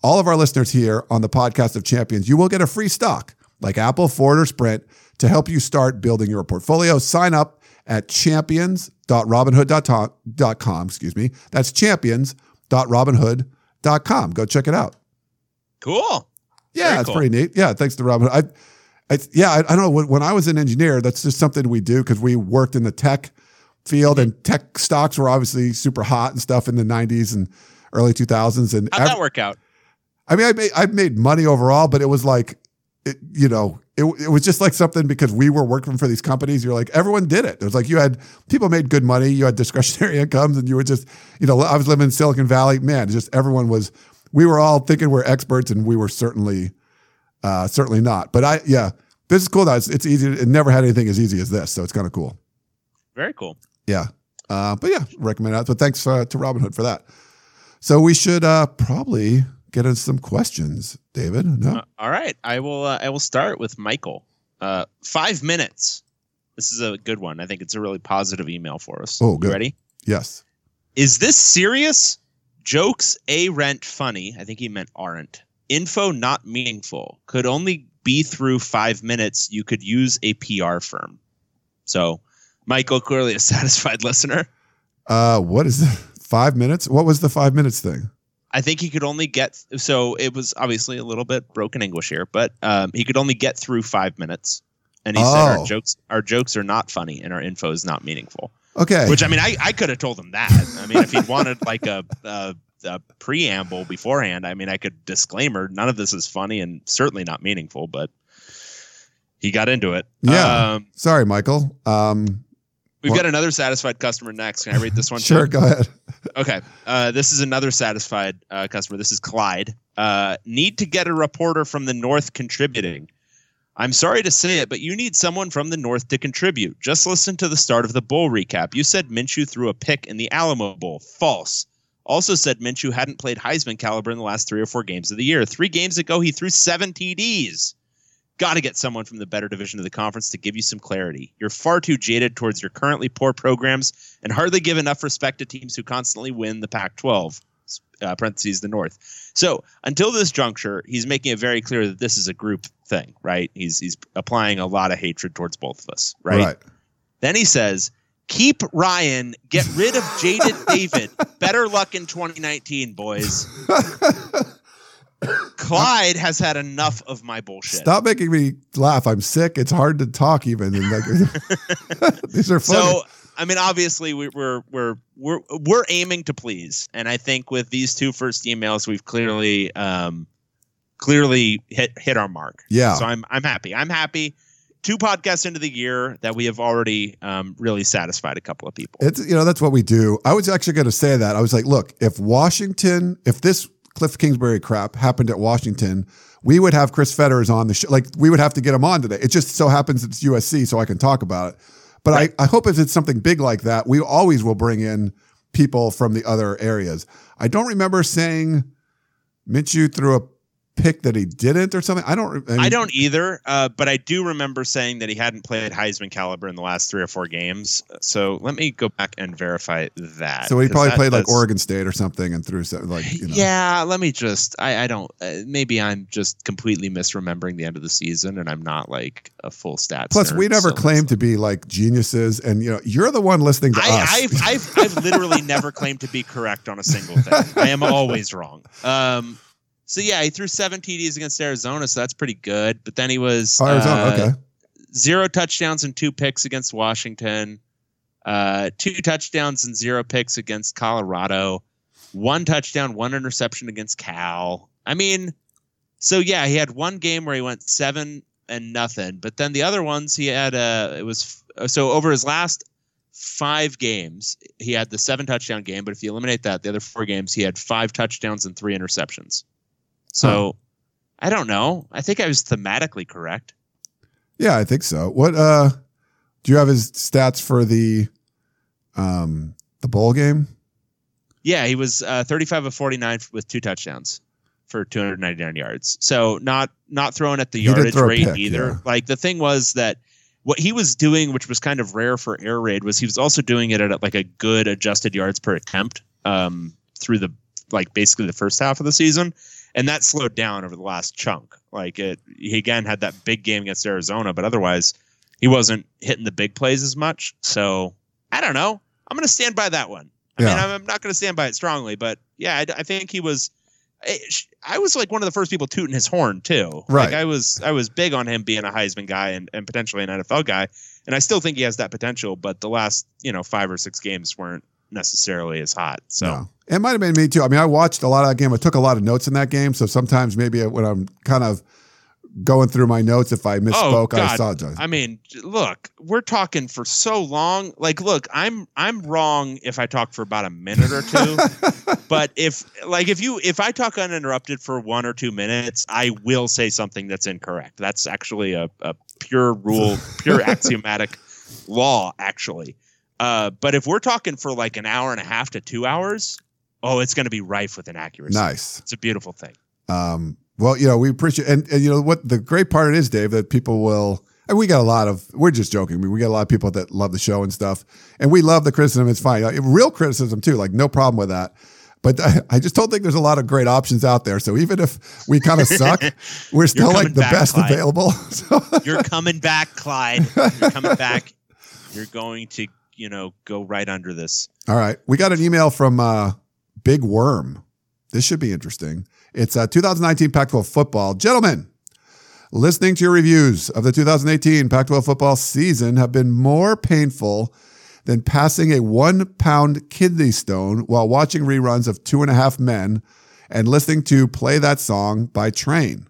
all of our listeners here on the Podcast of Champions, you will get a free stock like Apple, Ford, or Sprint to help you start building your portfolio. Sign up at champions dot robinhood dot com, excuse me. That's champions dot robinhood dot com. U S C Football dot com. Go check it out. Cool. Yeah, it's cool. Pretty neat. Yeah, thanks to Robin. I, I yeah, I, I don't know. When, when I was an engineer, that's just something we do because we worked in the tech field, mm-hmm. and tech stocks were obviously super hot and stuff in the nineties and early two thousands. And how'd that work out? I mean, I made, I made money overall, but it was like, it, you know, it, it was just like something because we were working for these companies. You're like, everyone did it. It was like you had people made good money, you had discretionary incomes, and you were just, you know, I was living in Silicon Valley. Man, just everyone was. We were all thinking we're experts, and we were certainly, uh, certainly not. But I, yeah, this is cool. Though. It's, it's easy. It never had anything as easy as this, so it's kind of cool. Very cool. Yeah. Uh, but yeah, recommend it. But thanks uh, to Robinhood for that. So we should uh, probably get us some questions, David. No. Uh, all right, I will. Uh, I will start with Michael. Uh, five minutes. This is a good one. I think it's a really positive email for us. Oh, good. You ready? Yes. Is this serious? Jokes A-rent funny. I think he meant aren't. Info not meaningful. Could only be through five minutes. You could use a P R firm. So, Michael, clearly a satisfied listener. Uh, what is the five minutes? What was the five minutes thing? I think he could only get... So, it was obviously a little bit broken English here, but um, he could only get through five minutes. And he oh. said our jokes, our jokes are not funny and our info is not meaningful. Okay. Which, I mean, I, I could have told him that. I mean, if he wanted like a, a a preamble beforehand, I mean, I could disclaimer, none of this is funny and certainly not meaningful, but he got into it. Yeah. Um, Sorry, Michael. Um, we've well, got another satisfied customer next. Can I read this one? Sure, too? Go ahead. Okay. Uh, this is another satisfied uh, customer. This is Clyde. Uh, need to get a reporter from the North contributing. I'm sorry to say it, but you need someone from the North to contribute. Just listen to the start of the bowl recap. You said Minshew threw a pick in the Alamo Bowl. False. Also said Minshew hadn't played Heisman caliber in the last three or four games of the year. Three games ago, he threw seven T Ds. Got to get someone from the better division of the conference to give you some clarity. You're far too jaded towards your currently poor programs and hardly give enough respect to teams who constantly win the Pac twelve. Uh, parentheses the North. So until this juncture, he's making it very clear that this is a group thing, right? He's he's applying a lot of hatred towards both of us, right? right. Then he says, "Keep Ryan, get rid of jaded David. Better luck in twenty nineteen, boys." Clyde has had enough of my bullshit. Stop making me laugh. I'm sick. It's hard to talk even. And like, these are funny. So, I mean, obviously, we, we're we're we're we're aiming to please, and I think with these two first emails, we've clearly um, clearly hit hit our mark. Yeah. So I'm I'm happy. I'm happy. Two podcasts into the year that we have already um, really satisfied a couple of people. It's you know that's what we do. I was actually going to say that. I was like, look, if Washington, if this Kliff Kingsbury crap happened at Washington, we would have Chris Fetters on the show. Like we would have to get him on today. It just so happens it's U S C, so I can talk about it. But right. I, I hope if it's something big like that, we always will bring in people from the other areas. I don't remember saying Minshew threw a pick that he didn't or something. I don't. I, mean, I don't either. Uh, but I do remember saying that he hadn't played Heisman caliber in the last three or four games. So let me go back and verify that. So he probably that, played like Oregon State or something and threw something like. You know. Yeah. Let me just. I, I don't. Uh, maybe I'm just completely misremembering the end of the season, and I'm not like a full stats. Plus, nerd, we never so claimed to be like geniuses, and you know, you're the one listening to I, us. I've, I've, I've literally never claimed to be correct on a single thing. I am always wrong. Um. So, yeah, he threw seven T Ds against Arizona, so that's pretty good. But then he was oh, Arizona, uh, okay. zero touchdowns and two picks against Washington, uh, two touchdowns and zero picks against Colorado, one touchdown, one interception against Cal. I mean, so, yeah, he had one game where he went seven and nothing. But then the other ones he had uh, – it was so over his last five games, he had the seven touchdown game. But if you eliminate that, the other four games, he had five touchdowns and three interceptions. So, huh. I don't know. I think I was thematically correct. Yeah, I think so. What uh, do you have his stats for the um, the bowl game? Yeah, he was uh, thirty-five of forty-nine with two touchdowns for two hundred ninety-nine yards. So not not throwing at the yardage rate pick, either. Yeah. Like the thing was that what he was doing, which was kind of rare for air raid, was he was also doing it at like a good adjusted yards per attempt um, through the like basically the first half of the season. And that slowed down over the last chunk. Like it, he again had that big game against Arizona, but otherwise he wasn't hitting the big plays as much. So I don't know. I'm going to stand by that one. I yeah. mean, I'm not going to stand by it strongly, but yeah, I, I think he was I was like one of the first people tooting his horn too. Right. Like I was, I was big on him being a Heisman guy and, and potentially an N F L guy. And I still think he has that potential, but the last, you know, five or six games weren't necessarily as hot. So no. It might've been me too. I mean, I watched a lot of that game. I took a lot of notes in that game. So sometimes maybe when I'm kind of going through my notes, if I misspoke, oh, I apologize. I mean, look, we're talking for so long. Like, look, I'm I'm wrong if I talk for about a minute or two. But if like if you if I talk uninterrupted for one or two minutes, I will say something that's incorrect. That's actually a, a pure rule, pure axiomatic law, actually. Uh, but if we're talking for like an hour and a half to two hours, oh, it's going to be rife with inaccuracy. Nice. It's a beautiful thing. Um. Well, you know, we appreciate, and, and you know what the great part is, Dave, that people will, and we got a lot of, we're just joking. I mean, we got a lot of people that love the show and stuff, and we love the criticism. It's fine. You know, real criticism too. Like no problem with that. But I, I just don't think there's a lot of great options out there. So even if we kind of suck, we're still like the back, best Clyde. Available. So you're coming back, Clyde. You're coming back. You're going to, you know, go right under this. All right. We got an email from uh, Big Worm. This should be interesting. It's uh, two thousand nineteen Pac twelve football. Gentlemen, listening to your reviews of the two thousand eighteen Pac twelve football season have been more painful than passing a one-pound kidney stone while watching reruns of Two and a Half Men and listening to Play That Song by Train.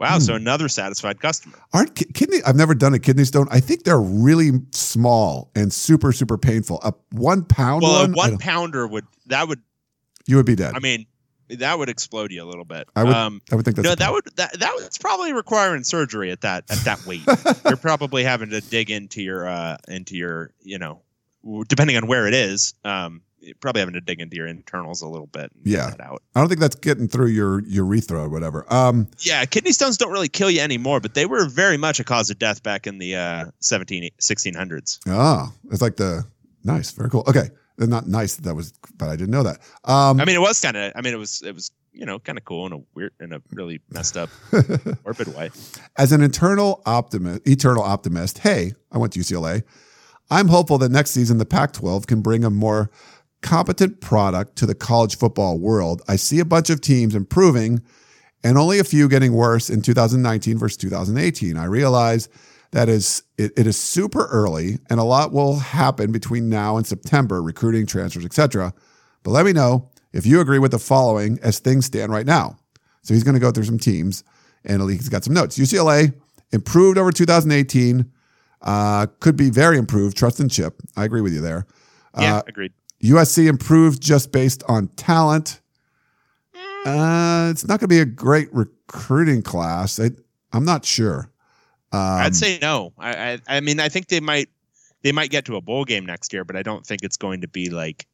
Wow, hmm. So another satisfied customer. Aren't ki- kidney? I've never done a kidney stone. I think they're really small and super, super painful. A one-pound well, one? Well, a one-pounder would, that would... You would be dead. I mean... That would explode you a little bit. I would, um, I would think that's no. That would that that would probably requiring surgery at that at that weight. You're probably having to dig into your uh, into your you know, depending on where it is, um, you're probably having to dig into your internals a little bit. And yeah, get that out. I don't think that's getting through your urethra or whatever. Um, yeah, kidney stones don't really kill you anymore, but they were very much a cause of death back in the uh, seventeen sixteen hundreds. Ah, it's like the nice, very cool. Okay. Not nice that was, but I didn't know that. Um, I mean, it was kind of. I mean, it was. It was, you know, kind of cool in a weird, in a really messed up, morbid way. As an internal optimist, eternal optimist. Hey, I went to U C L A. I'm hopeful that next season the Pac twelve can bring a more competent product to the college football world. I see a bunch of teams improving, and only a few getting worse in two thousand nineteen versus two thousand eighteen. I realize that is, it, it is super early, and a lot will happen between now and September, recruiting, transfers, et cetera. But let me know if you agree with the following as things stand right now. So he's going to go through some teams, and he's got some notes. U C L A, improved over two thousand eighteen, uh, could be very improved, trust and chip. I agree with you there. Yeah, uh, agreed. U S C improved just based on talent. Uh, it's not going to be a great recruiting class. I, I'm not sure. Um, I'd say no. I, I I mean, I think they might they might get to a bowl game next year, but I don't think it's going to be like,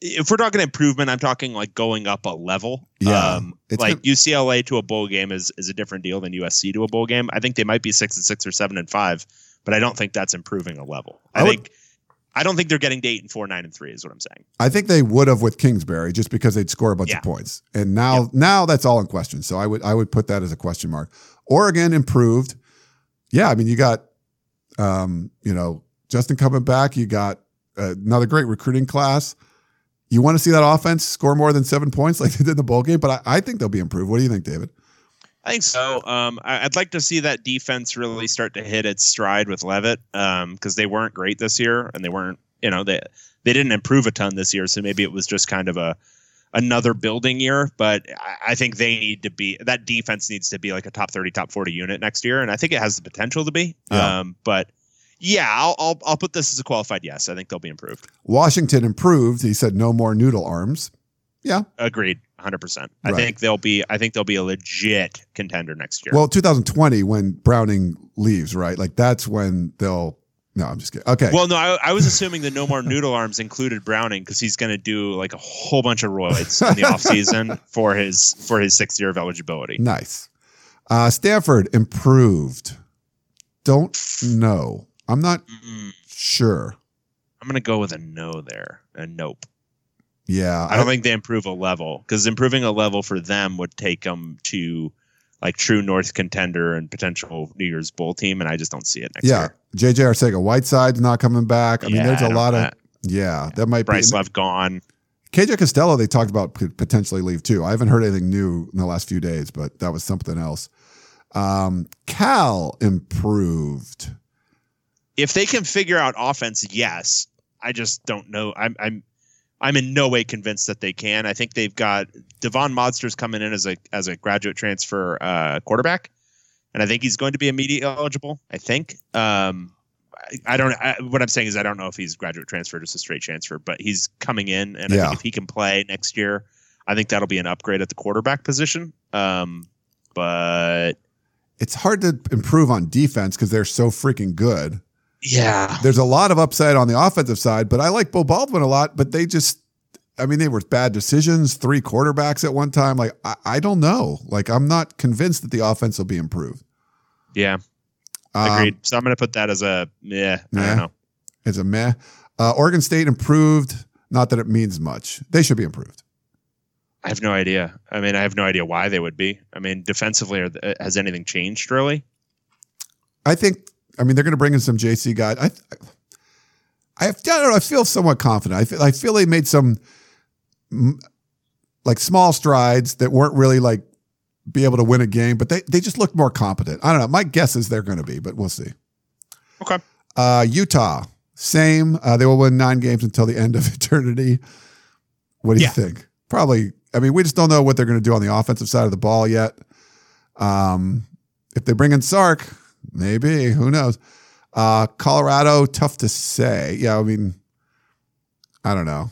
if we're talking improvement, I'm talking like going up a level. Yeah, um, like gonna, U C L A to a bowl game is, is a different deal than U S C to a bowl game. I think they might be six and six or seven and five, but I don't think that's improving a level. I, I would, think I don't think they're getting to eight and four, nine and three is what I'm saying. I think they would have with Kingsbury just because they'd score a bunch yeah. of points, and now yeah. now that's all in question. So I would I would put that as a question mark. Oregon improved. Yeah, I mean, you got, um, you know, Justin coming back. You got uh, another great recruiting class. You want to see that offense score more than seven points like they did in the bowl game, but I, I think they'll be improved. What do you think, David? I think so. Um, I, I'd like to see that defense really start to hit its stride with Leavitt, um, because they weren't great this year, and they weren't, you know, they they didn't improve a ton this year, so maybe it was just kind of a another building year, but I think they need to be, that defense needs to be like a top thirty, top forty unit next year. And I think it has the potential to be, yeah. Um, but yeah, I'll, I'll, I'll put this as a qualified yes. I think they'll be improved. Washington improved. He said no more noodle arms. Yeah. Agreed. one hundred percent. I right. think they'll be, I think they'll be a legit contender next year. Well, two thousand twenty when Browning leaves, right? Like that's when they'll, No, I'm just kidding. Okay. Well, no, I, I was assuming the no more noodle arms included Browning because he's going to do like a whole bunch of roids in the offseason for his for his sixth year of eligibility. Nice. Uh, Stanford improved. Don't know. I'm not Mm-mm. sure. I'm going to go with a no there. A nope. Yeah. I don't I, think they improve a level because improving a level for them would take them to like true North contender and potential New Year's Bowl team, and I just don't see it next yeah. year. Yeah, J J Arcega-Whiteside's not coming back. I mean, yeah, there's a lot of – yeah, that might Bryce be – Bryslav gone. K J Costello, they talked about could potentially leave too. I haven't heard anything new in the last few days, but that was something else. Um, Cal improved. If they can figure out offense, yes. I just don't know. I'm I'm I'm in no way convinced that they can. I think they've got Devon Modster's coming in as a as a graduate transfer uh, quarterback, and I think he's going to be immediately eligible. I think. Um, I, I don't. I, what I'm saying is I don't know if he's graduate transfer, just a straight transfer, but he's coming in, and yeah. I think if he can play next year, I think that'll be an upgrade at the quarterback position. Um, but it's hard to improve on defense because they're so freaking good. Yeah. There's a lot of upside on the offensive side, but I like Bo Baldwin a lot, but they just, I mean, they were bad decisions, three quarterbacks at one time. Like, I, I don't know. Like, I'm not convinced that the offense will be improved. Yeah. Um, Agreed. So I'm going to put that as a meh. Meh. I don't know. It's a meh. Uh, Oregon State improved. Not that it means much. They should be improved. I have no idea. I mean, I have no idea why they would be. I mean, defensively, are th- has anything changed really? I think. I mean, they're going to bring in some J C guys. I, I, I don't know. I feel somewhat confident. I feel, I feel they made some like small strides that weren't really like be able to win a game, but they, they just looked more competent. I don't know. My guess is they're going to be, but we'll see. Okay. Uh, Utah, same. Uh, they will win nine games until the end of eternity. What do yeah. you think? Probably. I mean, we just don't know what they're going to do on the offensive side of the ball yet. Um, if they bring in Sark, maybe. Who knows? Uh, Colorado, tough to say. Yeah, I mean, I don't know.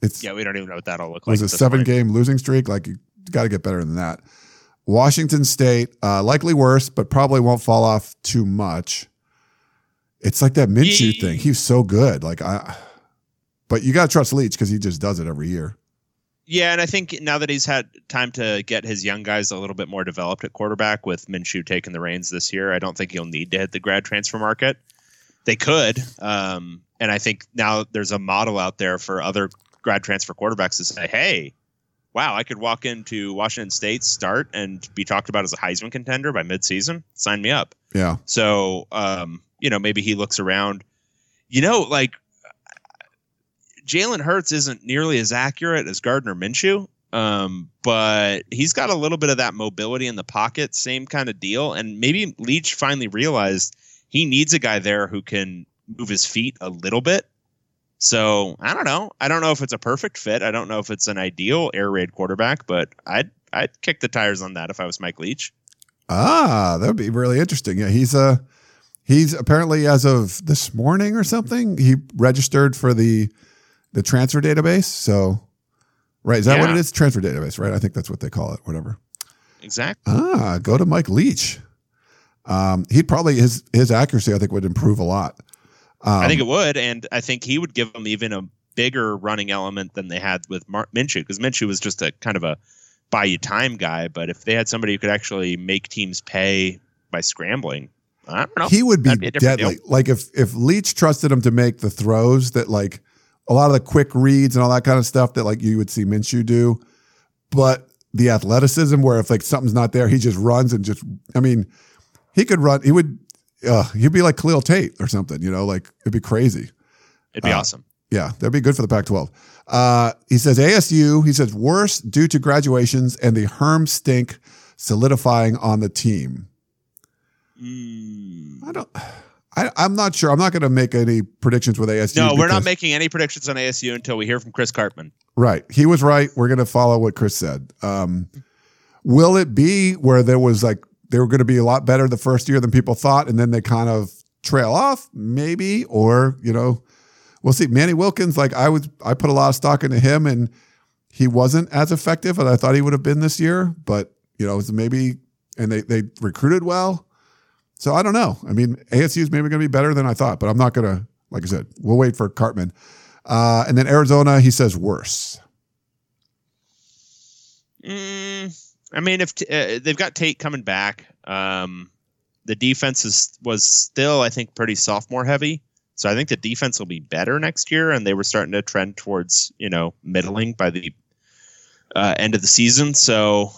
It's Yeah, we don't even know what that'll look like. It was a seven-game losing streak. Like, you got to get better than that. Washington State, uh, likely worse, but probably won't fall off too much. It's like that Minshew thing. He's so good. Like I, But you got to trust Leach because he just does it every year. Yeah, and I think now that he's had time to get his young guys a little bit more developed at quarterback with Minshew taking the reins this year, I don't think he'll need to hit the grad transfer market. They could. Um, and I think now there's a model out there for other grad transfer quarterbacks to say, hey, wow, I could walk into Washington State, start, and be talked about as a Heisman contender by midseason. Sign me up. Yeah. So, um, you know, maybe he looks around, you know, like, Jalen Hurts isn't nearly as accurate as Gardner Minshew, um, but he's got a little bit of that mobility in the pocket, same kind of deal. And maybe Leach finally realized he needs a guy there who can move his feet a little bit. So I don't know. I don't know if it's a perfect fit. I don't know if it's an ideal air raid quarterback, but I'd I'd kick the tires on that if I was Mike Leach. Ah, that would be really interesting. Yeah, he's a he's apparently as of this morning or something, he registered for the. The transfer database. So, right. Is that yeah. what it is? Transfer database, right? I think that's what they call it, whatever. Exactly. Ah, go to Mike Leach. Um, he'd probably, his, his accuracy, I think, would improve a lot. Um, I think it would. And I think he would give them even a bigger running element than they had with Mar- Minshew, because Minshew was just a kind of a buy you time guy. But if they had somebody who could actually make teams pay by scrambling, I don't know. He would be, be deadly. Deal. Like if, if Leach trusted him to make the throws that, like, a lot of the quick reads and all that kind of stuff that like you would see Minshew do, but the athleticism where if like something's not there, he just runs and just, I mean, he could run, he would, uh, he'd be like Khalil Tate or something, you know, like it'd be crazy. It'd be uh, awesome. Yeah. That'd be good for the Pac twelve. Uh, he says A S U, he says worse due to graduations and the Herm stink solidifying on the team. Mm. I don't, I, I'm not sure. I'm not going to make any predictions with A S U. No, we're not making any predictions on A S U until we hear from Chris Karpman. Right. He was right. We're going to follow what Chris said. Um, will it be where there was like, they were going to be a lot better the first year than people thought, and then they kind of trail off maybe, or, you know, we'll see. Manny Wilkins, like I was, I put a lot of stock into him, and he wasn't as effective as I thought he would have been this year, but you know, it was maybe, and they, they recruited well. So I don't know. I mean, A S U is maybe going to be better than I thought, but I'm not going to, like I said, we'll wait for Karpman. Uh, and then Arizona, he says worse. Mm, I mean, if t- uh, they've got Tate coming back, um, the defense is, was still, I think, pretty sophomore heavy. So I think the defense will be better next year. And they were starting to trend towards, you know, middling by the uh, end of the season. So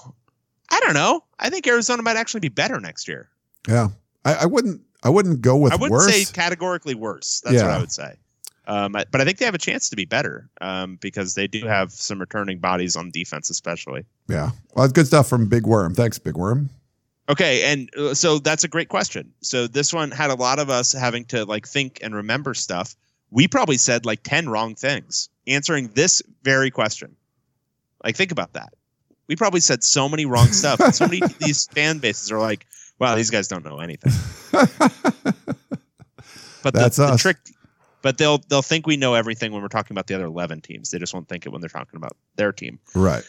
I don't know. I think Arizona might actually be better next year. Yeah. I, I wouldn't. I wouldn't go with. I wouldn't worse. say categorically worse. That's yeah. what I would say. Um, but I think they have a chance to be better um, because they do have some returning bodies on defense, especially. Yeah. Well, that's good stuff from Big Worm. Thanks, Big Worm. Okay. And so that's a great question. So this one had a lot of us having to like think and remember stuff. We probably said like ten wrong things answering this very question. Like, think about that. We probably said so many wrong stuff. And so many of these fan bases are like, wow, these guys don't know anything. But that's the, the trick. But they'll they'll think we know everything when we're talking about the other eleven teams. They just won't think it when they're talking about their team. Right.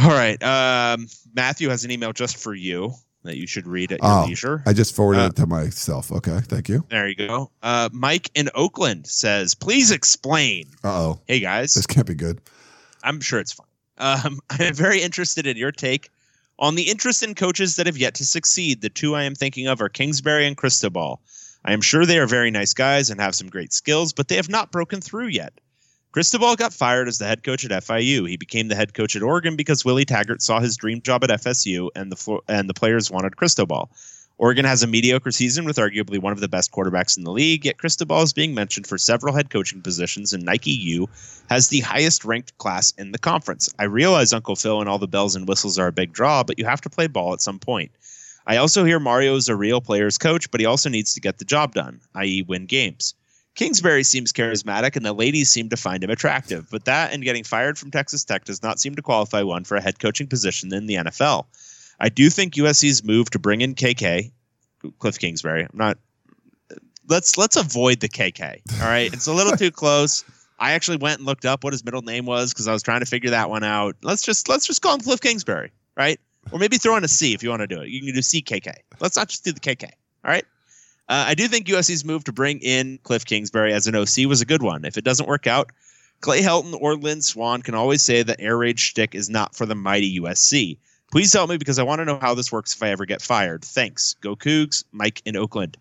All right. Um, Matthew has an email just for you that you should read at your oh, leisure. I just forwarded uh, it to myself. Okay. Thank you. There you go. Uh, Mike in Oakland says, please explain. Uh-oh. Hey, guys. This can't be good. I'm sure it's fine. Um, I'm very interested in your take on the interest in coaches that have yet to succeed. The two I am thinking of are Kingsbury and Cristobal. I am sure they are very nice guys and have some great skills, but they have not broken through yet. Cristobal got fired as the head coach at F I U. He became the head coach at Oregon because Willie Taggart saw his dream job at F S U and the flo- and the players wanted Cristobal. Oregon has a mediocre season with arguably one of the best quarterbacks in the league, yet Cristobal is being mentioned for several head coaching positions, and Nike U has the highest-ranked class in the conference. I realize Uncle Phil and all the bells and whistles are a big draw, but you have to play ball at some point. I also hear Mario is a real player's coach, but he also needs to get the job done, that is win games. Kingsbury seems charismatic, and the ladies seem to find him attractive, but that and getting fired from Texas Tech does not seem to qualify one for a head coaching position in the N F L. I do think U S C's move to bring in K K, Kliff Kingsbury, I'm not let's let's avoid the K K, all right? It's a little too close. I actually went and looked up what his middle name was because I was trying to figure that one out. Let's just let's just call him Kliff Kingsbury, right? Or maybe throw in a C if you want to do it. You can do C K K. Let's not just do the K K. All right. Uh, I do think U S C's move to bring in Kliff Kingsbury as an O C was a good one. If it doesn't work out, Clay Helton or Lynn Swan can always say that air raid shtick is not for the mighty U S C. Please help me because I want to know how this works if I ever get fired. Thanks. Go Cougs. Mike in Oakland.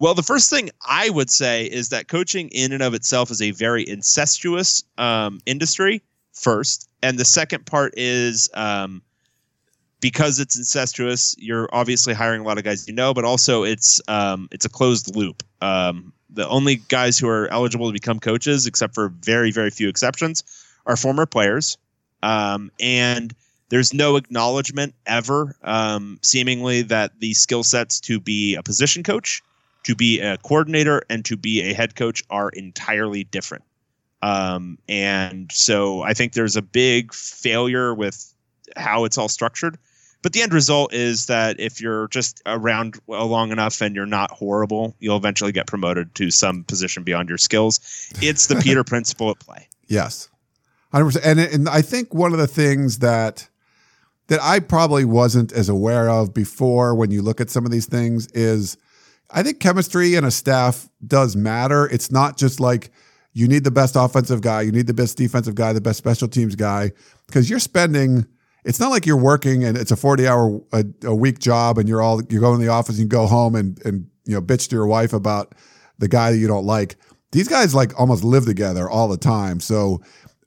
Well, the first thing I would say is that coaching in and of itself is a very incestuous um, industry first. And the second part is, um, because it's incestuous, you're obviously hiring a lot of guys you know, but also it's um, it's a closed loop. Um, the only guys who are eligible to become coaches, except for very, very few exceptions, are former players. Um, and there's no acknowledgement ever, um, seemingly, that the skill sets to be a position coach, to be a coordinator, and to be a head coach are entirely different. Um, and so I think there's a big failure with how it's all structured. But the end result is that if you're just around long enough and you're not horrible, you'll eventually get promoted to some position beyond your skills. It's the Peter principle at play. Yes. one hundred percent. And, and I think one of the things that that I probably wasn't as aware of before when you look at some of these things is I think chemistry in a staff does matter. It's not just like you need the best offensive guy, you need the best defensive guy, the best special teams guy, because you're spending – it's not like you're working and it's a forty hour a, a week job and you're all, you go in the office and you go home and, and, you know, bitch to your wife about the guy that you don't like. These guys like almost live together all the time. So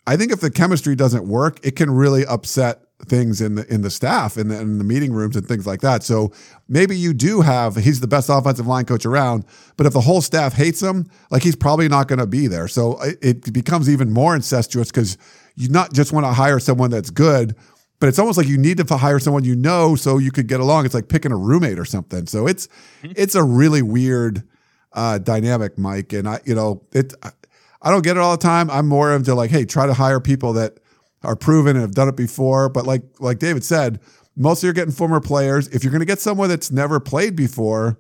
I think if the chemistry doesn't work, it can really upset things in the, in the staff and in, in the meeting rooms and things like that. So maybe you do have, he's the best offensive line coach around, but if the whole staff hates him, like he's probably not going to be there. So it, it becomes even more incestuous because you not just want to hire someone that's good, but it's almost like you need to hire someone you know so you could get along. It's like picking a roommate or something. So it's it's a really weird uh, dynamic, Mike. And I, you know, it I don't get it all the time. I'm more into like, hey, try to hire people that are proven and have done it before. But like like David said, mostly you're getting former players. If you're going to get someone that's never played before,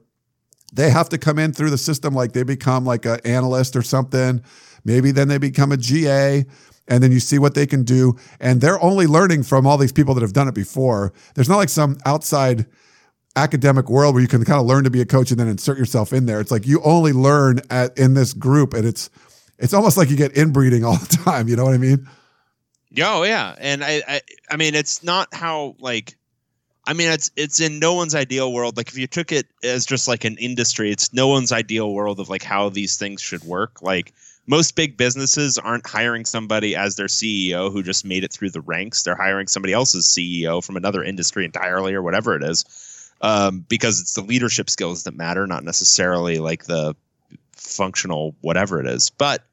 they have to come in through the system like they become like an analyst or something. Maybe then they become a G A. And then you see what they can do. And they're only learning from all these people that have done it before. There's not like some outside academic world where you can kind of learn to be a coach and then insert yourself in there. It's like you only learn at in this group. And it's it's almost like you get inbreeding all the time. You know what I mean? Oh, yeah. And I, I, I mean, it's not how like, I mean, it's it's in no one's ideal world. Like if you took it as just like an industry, it's no one's ideal world of like how these things should work. Like, most big businesses aren't hiring somebody as their C E O who just made it through the ranks. They're hiring somebody else's C E O from another industry entirely or whatever it is, um, because it's the leadership skills that matter, not necessarily like the functional whatever it is. But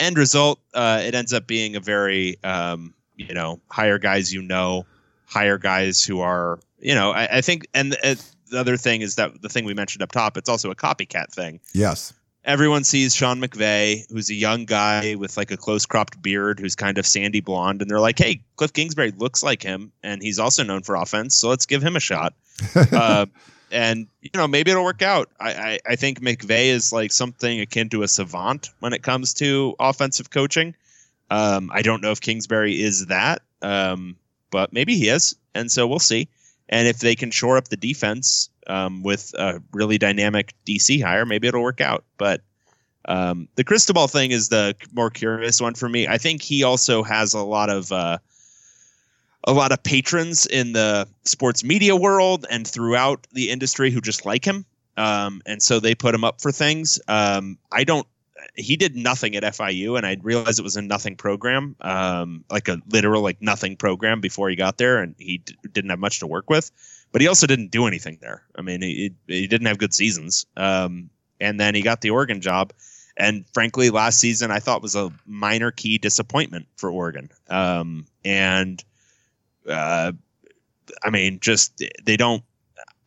end result, uh, it ends up being a very, um, you know, hire guys, you know, hire guys who are, you know, I, I think. And uh, the other thing is that the thing we mentioned up top, it's also a copycat thing. Yes. Everyone sees Sean McVay, who's a young guy with like a close cropped beard, who's kind of sandy blonde. And they're like, hey, Kliff Kingsbury looks like him. And he's also known for offense. So let's give him a shot. Uh, and, you know, maybe it'll work out. I, I, I think McVay is like something akin to a savant when it comes to offensive coaching. Um, I don't know if Kingsbury is that, um, but maybe he is. And so we'll see. And if they can shore up the defense um, with a really dynamic D C hire, maybe it'll work out. But um, the Cristobal thing is the more curious one for me. I think he also has a lot of uh, a lot of patrons in the sports media world and throughout the industry who just like him. Um, and so they put him up for things. Um, I don't. He did nothing at F I U, and I realized it was a nothing program, um, like a literal like nothing program before he got there, and he d- didn't have much to work with. But he also didn't do anything there. I mean, he, he didn't have good seasons. Um, and then he got the Oregon job, and frankly, last season I thought was a minor key disappointment for Oregon. Um, and uh, I mean, just they don't.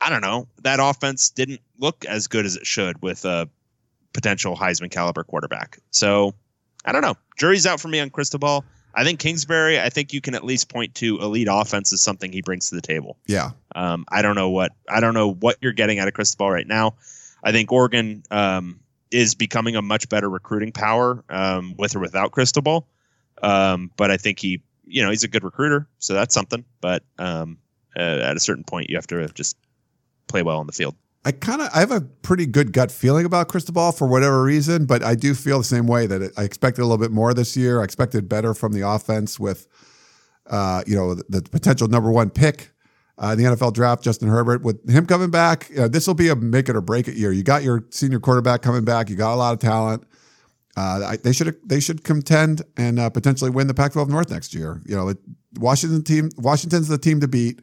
I don't know. That offense didn't look as good as it should with a. Uh, potential Heisman caliber quarterback. So I don't know. Jury's out for me on Cristobal. I think Kingsbury, I think you can at least point to elite offense as something he brings to the table. Yeah. Um, I don't know what, I don't know what you're getting out of Cristobal right now. I think Oregon um, is becoming a much better recruiting power um, with or without Cristobal. Um, but I think he, you know, he's a good recruiter. So that's something, but um, uh, at a certain point you have to just play well on the field. I kind of I have a pretty good gut feeling about Cristobal for whatever reason, but I do feel the same way that it, I expected a little bit more this year. I expected better from the offense with, uh, you know, the, the potential number one pick uh, in the N F L draft, Justin Herbert. With him coming back, you know, this will be a make it or break it year. You got your senior quarterback coming back. You got a lot of talent. Uh, I, they should they should contend and uh, potentially win the Pac twelve North next year. You know, it, Washington team Washington's the team to beat.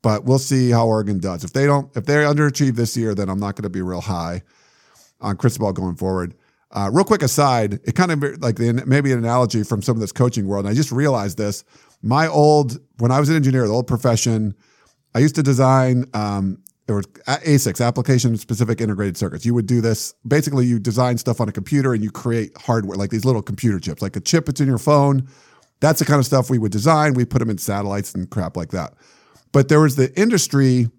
But we'll see how Oregon does. If they don't, if they underachieve this year, then I'm not going to be real high on Cristobal going forward. Uh, real quick aside, it kind of like the, maybe an analogy from some of this coaching world. And I just realized this. My old, when I was an engineer, the old profession, I used to design um, it was A S I Cs, application-specific integrated circuits. You would do this. Basically, you design stuff on a computer and you create hardware, like these little computer chips, like a chip that's in your phone. That's the kind of stuff we would design. We put them in satellites and crap like that. But there was the industry,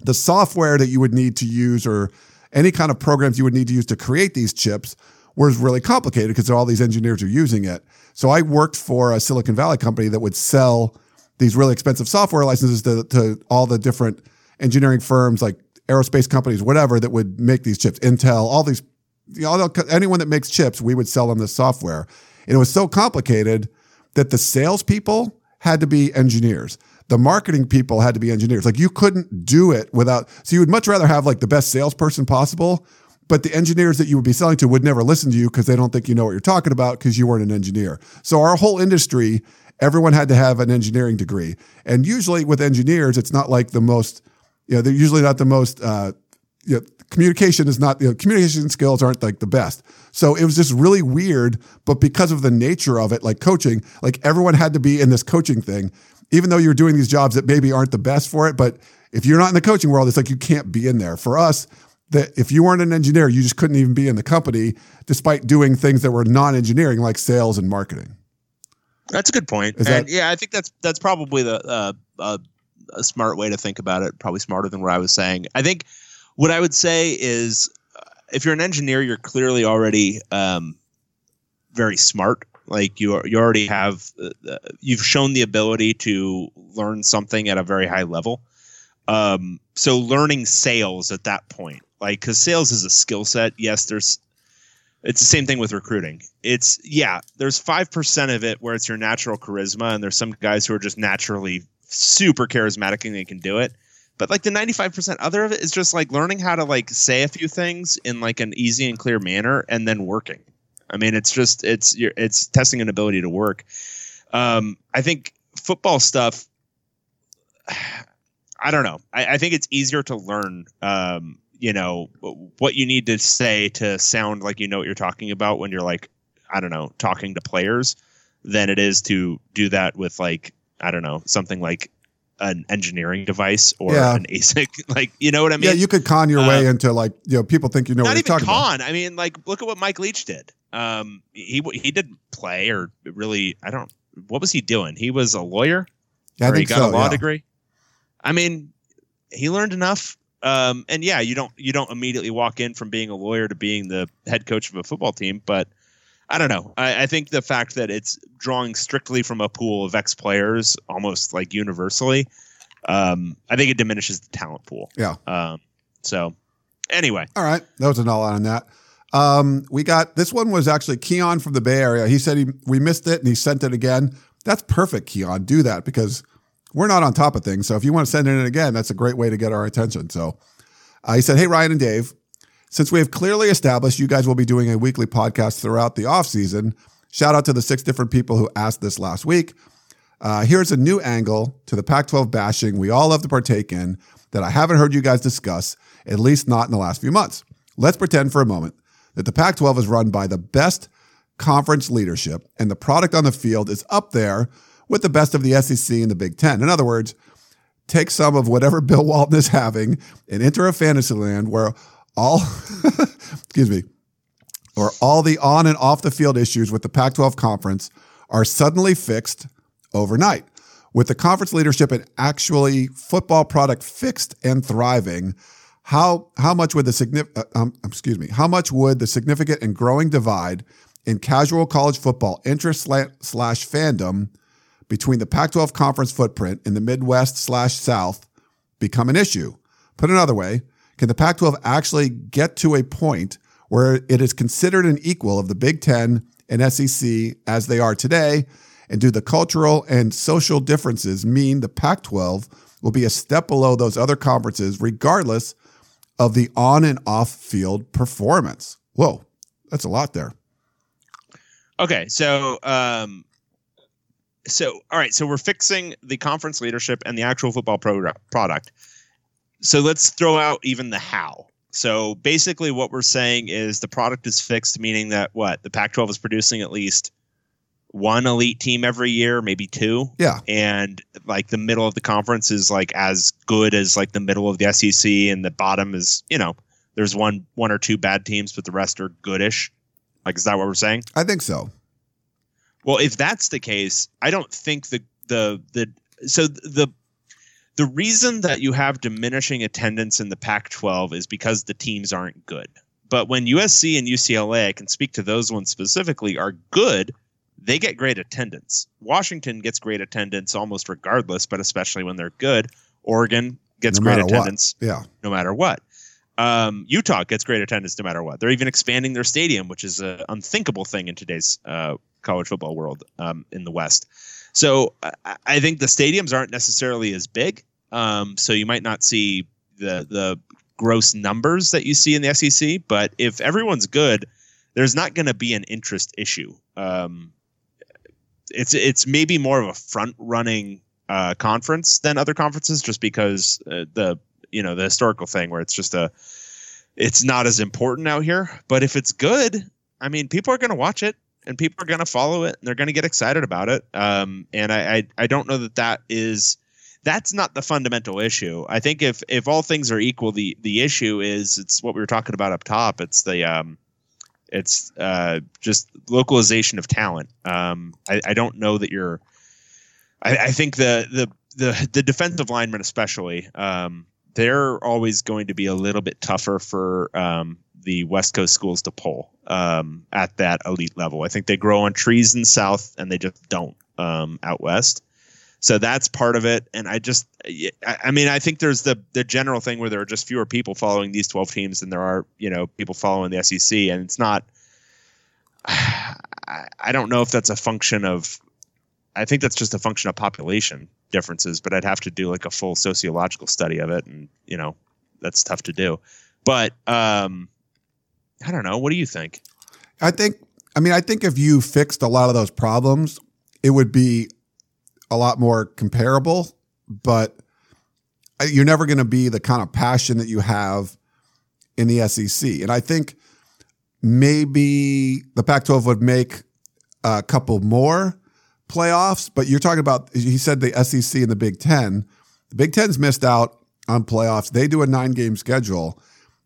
the software that you would need to use or any kind of programs you would need to use to create these chips was really complicated because all these engineers are using it. So I worked for a Silicon Valley company that would sell these really expensive software licenses to, to all the different engineering firms, like aerospace companies, whatever, that would make these chips. Intel, all these, you know, anyone that makes chips, we would sell them this software. And it was so complicated that the salespeople had to be engineers. The marketing people had to be engineers. Like you couldn't do it without, so you would much rather have like the best salesperson possible, but the engineers that you would be selling to would never listen to you because they don't think you know what you're talking about because you weren't an engineer. So our whole industry, everyone had to have an engineering degree. And usually with engineers, it's not like the most, you know, they're usually not the most, uh, you know, communication is not, you know, communication skills aren't like the best. So it was just really weird, but because of the nature of it, like coaching, like everyone had to be in this coaching thing. Even though you're doing these jobs that maybe aren't the best for it, but if you're not in the coaching world, it's like you can't be in there. For us, that if you weren't an engineer, you just couldn't even be in the company despite doing things that were non-engineering like sales and marketing. That's a good point. Is and that, yeah, I think that's that's probably the uh, uh, a smart way to think about it, probably smarter than what I was saying. I think what I would say is uh, if you're an engineer, you're clearly already um, very smart. Like you, you already have, uh, you've shown the ability to learn something at a very high level. Um, so learning sales at that point, like, cause sales is a skill set. Yes. There's, it's the same thing with recruiting. It's yeah, there's five percent of it where it's your natural charisma. And there's some guys who are just naturally super charismatic and they can do it. But like the ninety-five percent other of it is just like learning how to like say a few things in like an easy and clear manner and then working. I mean, it's just it's it's testing an ability to work. Um, I think football stuff. I don't know. I, I think it's easier to learn, um, you know, what you need to say to sound like you know what you're talking about when you're like I don't know, talking to players than it is to do that with, like, I don't know, something like an engineering device or yeah. an A S I C, like, you know what I mean? Yeah, you could con your um, way into, like, you know, people think you know what you're talking con. about. Not even con. I mean, like, look at what Mike Leach did. Um, he he didn't play or really. I don't. What was he doing? He was a lawyer. Yeah, I think he got so, a law yeah. degree. I mean, he learned enough. Um, and yeah, you don't you don't immediately walk in from being a lawyer to being the head coach of a football team, but. I don't know. I, I think the fact that it's drawing strictly from a pool of ex players, almost like universally, um, I think it diminishes the talent pool. Yeah. Um, so, anyway. All right. That was an all out on that. Um, we got this one was actually Keon from the Bay Area. He said he we missed it and he sent it again. That's perfect, Keon. Do that because we're not on top of things. So if you want to send it in again, that's a great way to get our attention. So uh, he said, "Hey, Ryan and Dave. Since we have clearly established you guys will be doing a weekly podcast throughout the off season, shout out to the six different people who asked this last week. Uh, here's a new angle to the Pac twelve bashing we all love to partake in that I haven't heard you guys discuss, at least not in the last few months. Let's pretend for a moment that the Pac twelve is run by the best conference leadership and the product on the field is up there with the best of the S E C and the Big Ten. In other words, take some of whatever Bill Walton is having and enter a fantasy land where all, excuse me, or all the on and off the field issues with the Pac twelve conference are suddenly fixed overnight. With the conference leadership and actually football product fixed and thriving, how how much would the significant, um, excuse me, how much would the significant and growing divide in casual college football interest slash fandom between the Pac twelve conference footprint in the Midwest slash South become an issue? Put another way." Can the Pac twelve actually get to a point where it is considered an equal of the Big Ten and S E C as they are today? And do the cultural and social differences mean the Pac twelve will be a step below those other conferences regardless of the on and off field performance? Whoa, that's a lot there. Okay, so... Um... So, all right, so we're fixing the conference leadership and the actual football pro- product. So let's throw out even the how. So basically what we're saying is the product is fixed, meaning that what? The Pac twelve is producing at least one elite team every year, maybe two. Yeah. And like the middle of the conference is like as good as like the middle of the S E C, and the bottom is, you know, there's one one or two bad teams, but the rest are goodish. Like, is that what we're saying? I think so. Well, if that's the case, I don't think the the the so the The reason that you have diminishing attendance in the Pac twelve is because the teams aren't good. But when U S C and U C L A, I can speak to those ones specifically, are good, they get great attendance. Washington gets great attendance almost regardless, but especially when they're good. Oregon gets great attendance yeah. no matter what. Um, Utah gets great attendance no matter what. They're even expanding their stadium, which is an unthinkable thing in today's uh, college football world um, in the West. So I think the stadiums aren't necessarily as big, um, so you might not see the the gross numbers that you see in the S E C. But if everyone's good, there's not going to be an interest issue. Um, it's it's maybe more of a front running uh, conference than other conferences, just because uh, the you know the historical thing where it's just a it's not as important out here. But if it's good, I mean, people are going to watch it. And people are going to follow it, and they're going to get excited about it. Um, and I, I, I don't know that that is that's not the fundamental issue. I think if if all things are equal, the the issue is it's what we were talking about up top. It's the um, it's uh, just localization of talent. Um, I, I don't know that you're. I, I think the the the the defensive linemen especially, um, they're always going to be a little bit tougher for. Um, the West Coast schools to pull um, at that elite level. I think they grow on trees in the South and they just don't um, out West. So that's part of it. And I just, I mean, I think there's the, the general thing where there are just fewer people following these twelve teams than there are, you know, people following the S E C. And it's not, I don't know if that's a function of, I think that's just a function of population differences, but I'd have to do like a full sociological study of it. And, you know, that's tough to do. But, um, I don't know. What do you think? I think, I mean, I think if you fixed a lot of those problems, it would be a lot more comparable, but you're never going to be the kind of passion that you have in the S E C. And I think maybe the Pac twelve would make a couple more playoffs, but you're talking about, he said the S E C and the Big Ten. The Big Ten's missed out on playoffs. They do a nine-game schedule.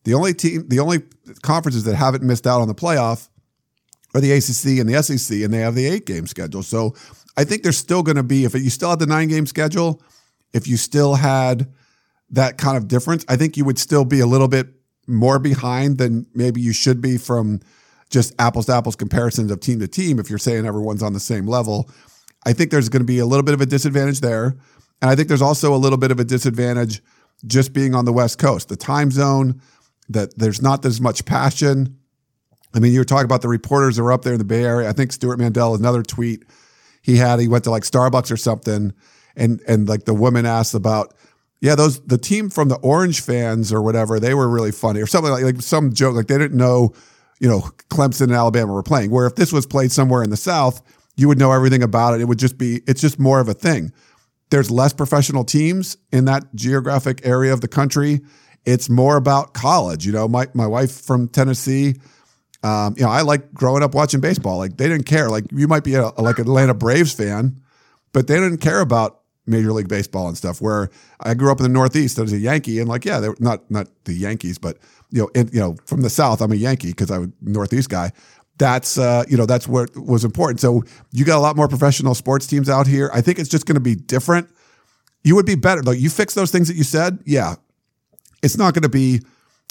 The only team, the only conferences that haven't missed out on the playoff are the A C C and the S E C, and they have the eight-game schedule. So I think there's still going to be, if you still had the nine-game schedule, if you still had that kind of difference, I think you would still be a little bit more behind than maybe you should be from just apples to apples comparisons of team to team. If you're saying everyone's on the same level, I think there's going to be a little bit of a disadvantage there. And I think there's also a little bit of a disadvantage just being on the West Coast, the time zone, that there's not as much passion. I mean, you were talking about the reporters that are up there in the Bay Area. I think Stuart Mandel, another tweet he had, he went to like Starbucks or something. And, and like the woman asked about, yeah, those, the team from the Orange fans or whatever, they were really funny or something like, like some joke, like they didn't know, you know, Clemson and Alabama were playing, where if this was played somewhere in the South, you would know everything about it. It would just be, it's just more of a thing. There's less professional teams in that geographic area of the country. It's more about college. You know, my, my wife from Tennessee, um, you know, I like growing up watching baseball. Like they didn't care. Like you might be a, like Atlanta Braves fan, but they didn't care about Major League Baseball and stuff, where I grew up in the Northeast as a Yankee, and like, yeah, they're not, not the Yankees, but you know, and, you know, from the South, I'm a Yankee because I'm a Northeast guy. That's, uh, you know, that's what was important. So you got a lot more professional sports teams out here. I think it's just going to be different. You would be better. Like you fix those things that you said. Yeah. It's not going to be,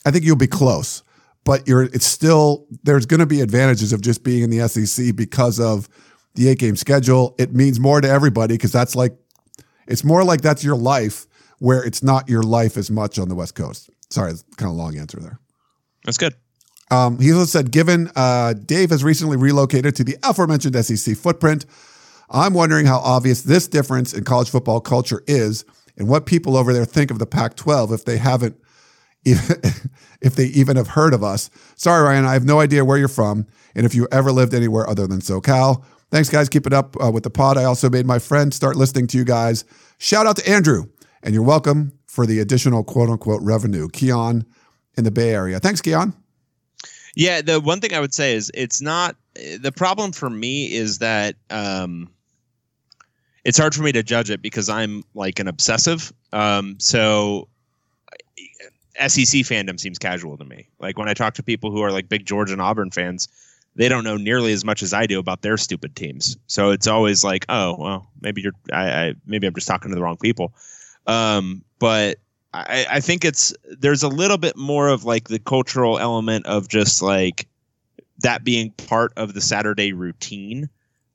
I think you'll be close, but you're, it's still, there's going to be advantages of just being in the S E C because of the eight game schedule. It means more to everybody because that's like, it's more like that's your life, where it's not your life as much on the West Coast. Sorry, kind of long answer there. That's good. Um, he also said, given uh, Dave has recently relocated to the aforementioned S E C footprint, I'm wondering how obvious this difference in college football culture is and what people over there think of the Pac twelve if they haven't, even, if they even have heard of us. Sorry, Ryan, I have no idea where you're from and if you ever lived anywhere other than SoCal. Thanks, guys. Keep it up uh, with the pod. I also made my friend start listening to you guys. Shout out to Andrew, and you're welcome for the additional quote-unquote revenue. Keon in the Bay Area. Thanks, Keon. Yeah, the one thing I would say is it's not – the problem for me is that um, it's hard for me to judge it because I'm like an obsessive. Um, so S E C fandom seems casual to me. Like when I talk to people who are like big Georgia and Auburn fans – they don't know nearly as much as I do about their stupid teams. So it's always like, oh, well, maybe you're, I, I maybe I'm just talking to the wrong people. Um, but I, I think it's, there's a little bit more of like the cultural element of just like that being part of the Saturday routine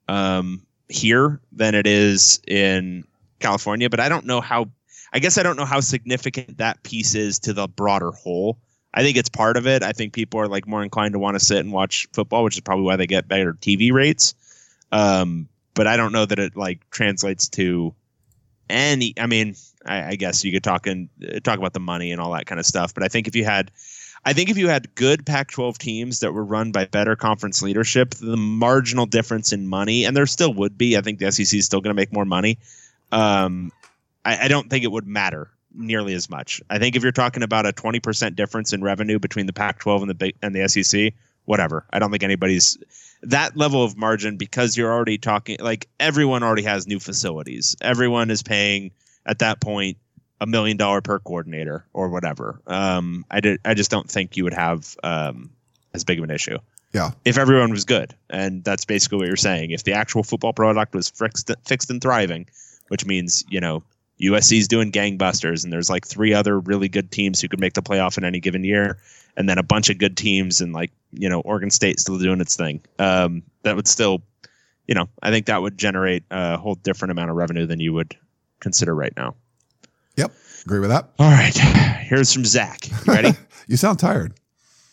um, here than it is in California. But I don't know how, I guess I don't know how significant that piece is to the broader whole. I think it's part of it. I think people are like more inclined to want to sit and watch football, which is probably why they get better T V rates. Um, but I don't know that it like translates to any. I mean, I, I guess you could talk and uh, talk about the money and all that kind of stuff. But I think if you had, I think if you had good Pac twelve teams that were run by better conference leadership, the marginal difference in money, and there still would be. I think the S E C is still going to make more money. Um, I, I don't think it would matter nearly as much. I think if you're talking about a twenty percent difference in revenue between the Pac twelve and the and the S E C, whatever. I don't think anybody's that level of margin because you're already talking like everyone already has new facilities. Everyone is paying at that point a million dollar per coordinator or whatever. Um, I did. I just don't think you would have um, as big of an issue. Yeah. If everyone was good, and that's basically what you're saying. If the actual football product was fixed, fixed and thriving, which means you know. U S C's doing gangbusters, and there's like three other really good teams who could make the playoff in any given year, and then a bunch of good teams, and like you know, Oregon State still doing its thing. Um, that would still, you know, I think that would generate a whole different amount of revenue than you would consider right now. Yep, agree with that. All right, here's from Zach. You ready? You sound tired.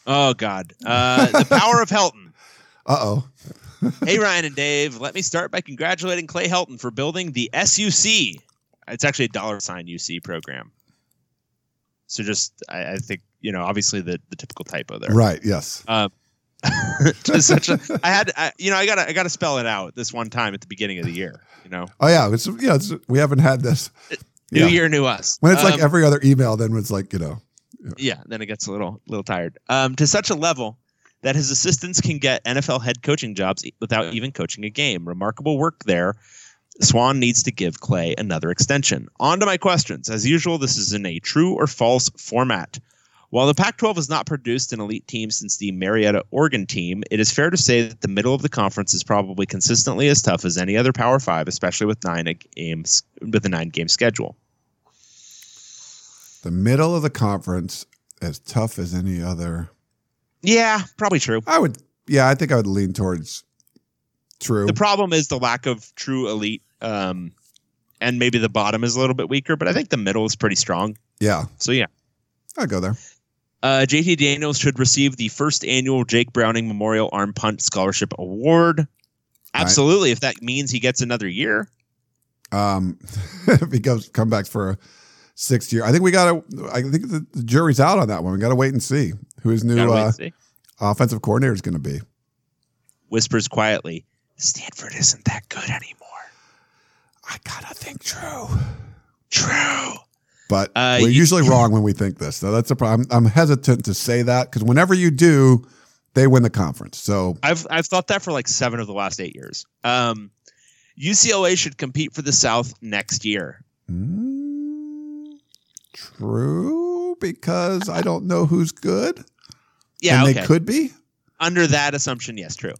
Oh God, uh, the power of Helton. Uh oh. Hey Ryan and Dave, let me start by congratulating Clay Helton for building the S U C. It's actually a dollar sign U C program. So just, I, I think, you know, obviously the, the typical typo there. Right. Yes. Um, just such a, I had, I, you know, I gotta, I gotta spell it out this one time at the beginning of the year, you know? Oh yeah. It's, yeah, it's, we haven't had this. New yeah. year, new us. When it's um, like every other email, then it's like, you know, you know. Yeah. Then it gets a little, little tired. Um, to such a level that his assistants can get N F L head coaching jobs without even coaching a game. Remarkable work there. Swan needs to give Clay another extension. On to my questions. As usual, this is in a true or false format. While the Pac twelve has not produced an elite team since the Marietta, Oregon team, it is fair to say that the middle of the conference is probably consistently as tough as any other Power Five, especially with nine a game, with a nine-game schedule. The middle of the conference as tough as any other. Yeah, probably true. I would. Yeah, I think I would lean towards true. The problem is the lack of true elite, um, and maybe the bottom is a little bit weaker, but I think the middle is pretty strong. Yeah. So yeah, I'll go there. Uh, J T Daniels should receive the first annual Jake Browning Memorial Arm Punt Scholarship Award. Absolutely, right. If that means he gets another year. Um, if he comes come back for a sixth year, I think we got to. I think the, the jury's out on that one. We got to wait and see who his new uh, offensive coordinator is going to be. Whispers quietly, Stanford isn't that good anymore. I gotta think true, true. But uh, we're usually you, wrong when we think this. So that's a problem. I'm, I'm hesitant to say that because whenever you do, they win the conference. So I've I've thought that for like seven of the last eight years. Um, U C L A should compete for the South next year. Mm, true, because I don't know who's good. Yeah, and okay. They could be. Under that assumption, yes, true.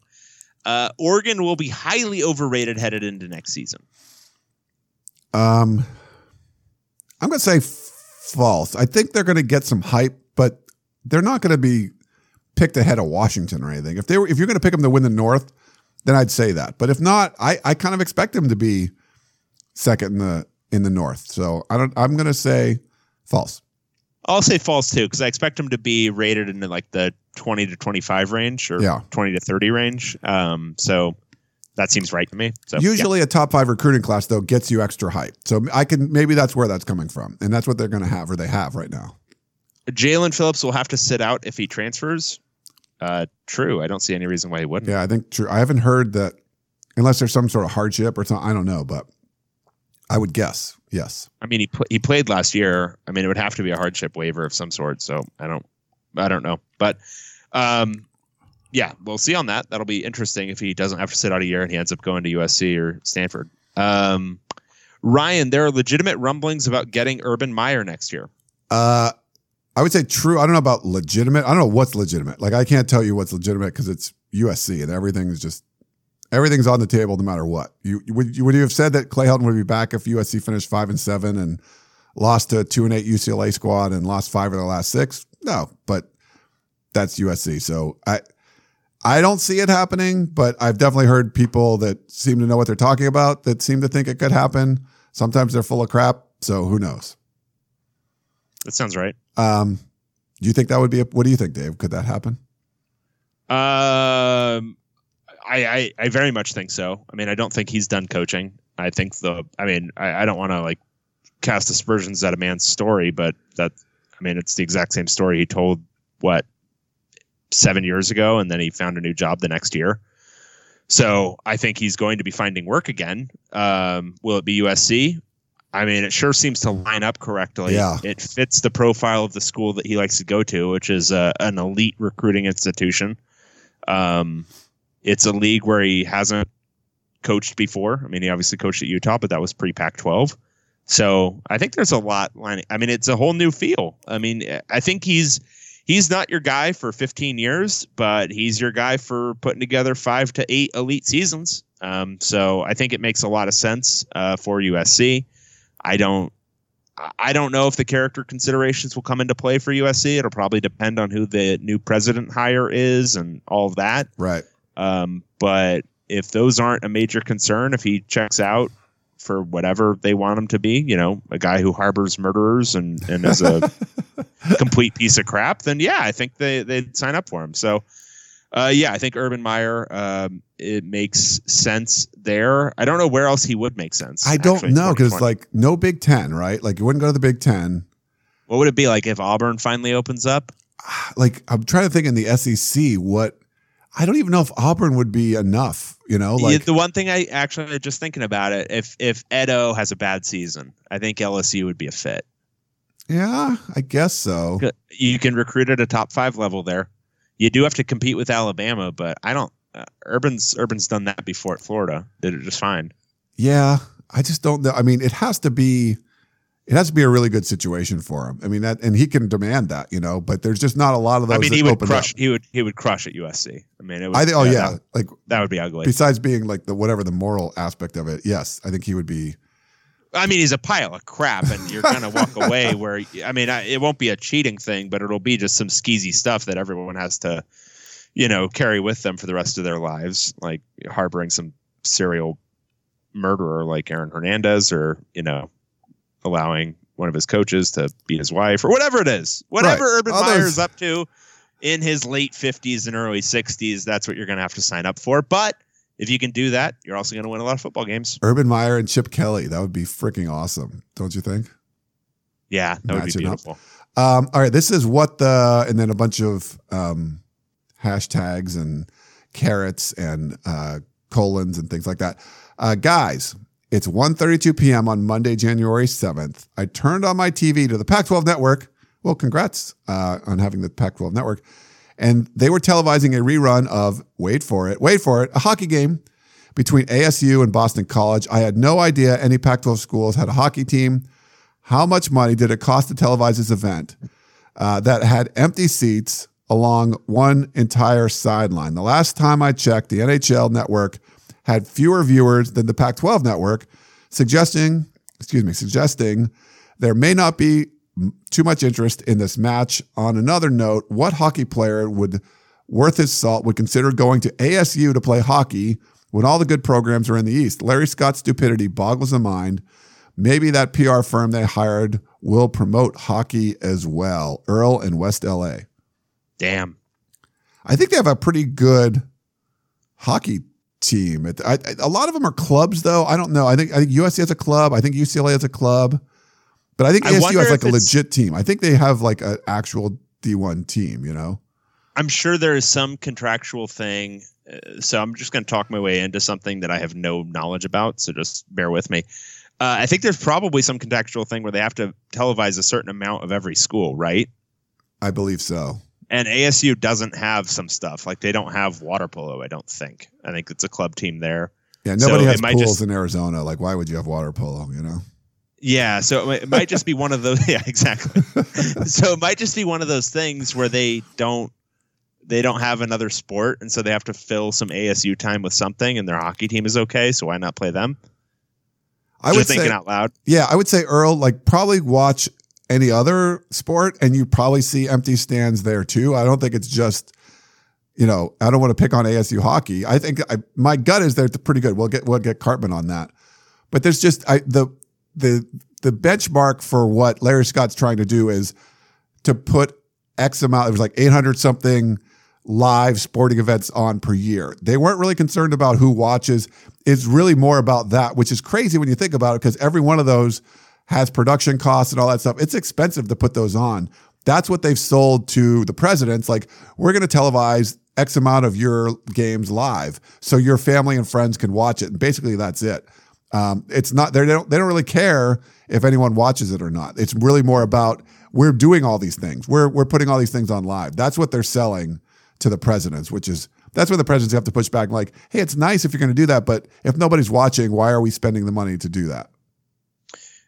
Uh, Oregon will be highly overrated headed into next season. Um. I'm going to say f- false. I think they're going to get some hype, but they're not going to be picked ahead of Washington or anything. If they were, if you're going to pick them to win the North, then I'd say that. But if not, I, I kind of expect them to be second in the in the North. So I don't. I'm going to say false. I'll say false too because I expect them to be rated in like the twenty to twenty-five range or yeah. twenty to thirty range. Um, so. That seems right to me. So, Usually yeah. A top five recruiting class, though, gets you extra hype. So I can maybe that's where that's coming from. And that's what they're going to have or they have right now. Jalen Phillips will have to sit out if he transfers. Uh, true. I don't see any reason why he wouldn't. Yeah, I think true. I haven't heard that unless there's some sort of hardship or something. I don't know, but I would guess. Yes. I mean, he pl- he played last year. I mean, it would have to be a hardship waiver of some sort. So I don't I don't know. But um yeah, we'll see on that. That'll be interesting if he doesn't have to sit out a year and he ends up going to U S C or Stanford. Um, Ryan, there are legitimate rumblings about getting Urban Meyer next year. Uh, I would say true. I don't know about legitimate. I don't know what's legitimate. Like I can't tell you what's legitimate because it's U S C and everything is just everything's on the table no matter what. You would you would you have said that Clay Helton would be back if U S C finished five and seven and lost to a two and eight U C L A squad and lost five of their last six? No, but that's U S C. So I. I don't see it happening, but I've definitely heard people that seem to know what they're talking about that seem to think it could happen. Sometimes they're full of crap, so who knows? That sounds right. Um, do you think that would be? A, what do you think, Dave? Could that happen? Um, I, I I very much think so. I mean, I don't think he's done coaching. I think the. I mean, I, I don't want to like cast aspersions at a man's story, but that. I mean, it's the exact same story he told. What? Seven years ago, and then he found a new job the next year. So I think he's going to be finding work again. Um, will it be U S C? I mean, it sure seems to line up correctly. Yeah. It fits the profile of the school that he likes to go to, which is uh, an elite recruiting institution. Um, it's a league where he hasn't coached before. I mean, he obviously coached at Utah, but that was pre Pac twelve. So I think there's a lot lining. I mean, it's a whole new feel. I mean, I think he's. He's not your guy for fifteen years, but he's your guy for putting together five to eight elite seasons. Um, so I think it makes a lot of sense uh, for U S C. I don't, I don't know if the character considerations will come into play for U S C. It'll probably depend on who the new president hire is and all of that. Right. Um, but if those aren't a major concern, if he checks out for whatever they want him to be, you know, a guy who harbors murderers and and is a complete piece of crap, then yeah, I think they they'd sign up for him. So uh yeah, I think Urban Meyer um it makes sense there. I don't know where else he would make sense. I don't actually, know because like no Big Ten, right? Like you wouldn't go to the Big Ten. What would it be like if Auburn finally opens up? Like I'm trying to think in the S E C what I don't even know if Auburn would be enough, you know? Like the one thing I actually just thinking about it, if if Edo has a bad season, I think L S U would be a fit. Yeah, I guess so. You can recruit at a top five level there. You do have to compete with Alabama, but I don't. Uh, Urban's Urban's done that before at Florida. Did it just fine. Yeah, I just don't know. I mean, it has to be, it has to be a really good situation for him. I mean, that, and he can demand that, you know. But there's just not a lot of those. I mean, he would crush. Up. He would he would crush at U S C. I mean, it would, I think, oh yeah, yeah that, like that would be ugly. Besides being like the whatever the moral aspect of it, yes, I think he would be. I mean, he's a pile of crap, and you're going to walk away where, I mean, I, it won't be a cheating thing, but it'll be just some skeezy stuff that everyone has to, you know, carry with them for the rest of their lives, like harboring some serial murderer like Aaron Hernandez, or, you know, allowing one of his coaches to beat his wife, or whatever it is. Whatever right. Urban All Meyer's those- up to in his late fifties and early sixties, that's what you're going to have to sign up for. But if you can do that, you're also going to win a lot of football games. Urban Meyer and Chip Kelly. That would be freaking awesome. Don't you think? Yeah, that Matching would be beautiful. Um, all right. This is what the, and then a bunch of um, hashtags and carrots and uh, colons and things like that. Uh, guys, it's one thirty-two p.m. on Monday, January seventh. I turned on my T V to the Pac twelve Network. Well, congrats uh, on having the Pac twelve Network. And they were televising a rerun of, wait for it, wait for it, a hockey game between A S U and Boston College. I had no idea any Pac twelve schools had a hockey team. How much money did it cost to televise this event uh, that had empty seats along one entire sideline? The last time I checked, the N H L Network had fewer viewers than the Pac twelve Network, suggesting, excuse me, suggesting there may not be too much interest in this match. On another note, what hockey player would worth his salt would consider going to A S U to play hockey when all the good programs are in the East? Larry Scott's stupidity boggles the mind. Maybe that P R firm they hired will promote hockey as well. Earl in West L A. Damn. I think they have a pretty good hockey team. I, I, a lot of them are clubs, though. I don't know. I think I think U S C has a club. I think U C L A has a club. But I think A S U has like a legit team. I think they have like an actual D one team, you know? I'm sure there is some contractual thing. Uh, so I'm just going to talk my way into something that I have no knowledge about. So just bear with me. Uh, I think there's probably some contractual thing where they have to televise a certain amount of every school, right? I believe so. And A S U doesn't have some stuff. Like they don't have water polo, I don't think. I think it's a club team there. Yeah, nobody so has pools just, in Arizona. Like why would you have water polo, you know? Yeah, so it might just be one of those. Yeah, exactly. So it might just be one of those things where they don't they don't have another sport, and so they have to fill some A S U time with something, and their hockey team is okay. So why not play them? I would thinking say, out loud. Yeah, I would say Earl, like probably watch any other sport, and you probably see empty stands there too. I don't think it's just, you know, I don't want to pick on A S U hockey. I think I, my gut is they're pretty good. We'll get we'll get Karpman on that, but there's just I the. The the benchmark for what Larry Scott's trying to do is to put X amount, it was like eight hundred something live sporting events on per year. They weren't really concerned about who watches. It's really more about that, which is crazy when you think about it, because every one of those has production costs and all that stuff. It's expensive to put those on. That's what they've sold to the presidents. Like, we're going to televise X amount of your games live so your family and friends can watch it. And basically that's it. Um, it's not they don't they don't really care if anyone watches it or not. It's really more about we're doing all these things. We're we're putting all these things on live. That's what they're selling to the presidents, which is that's where the presidents have to push back. Like, hey, it's nice if you're going to do that, but if nobody's watching, why are we spending the money to do that?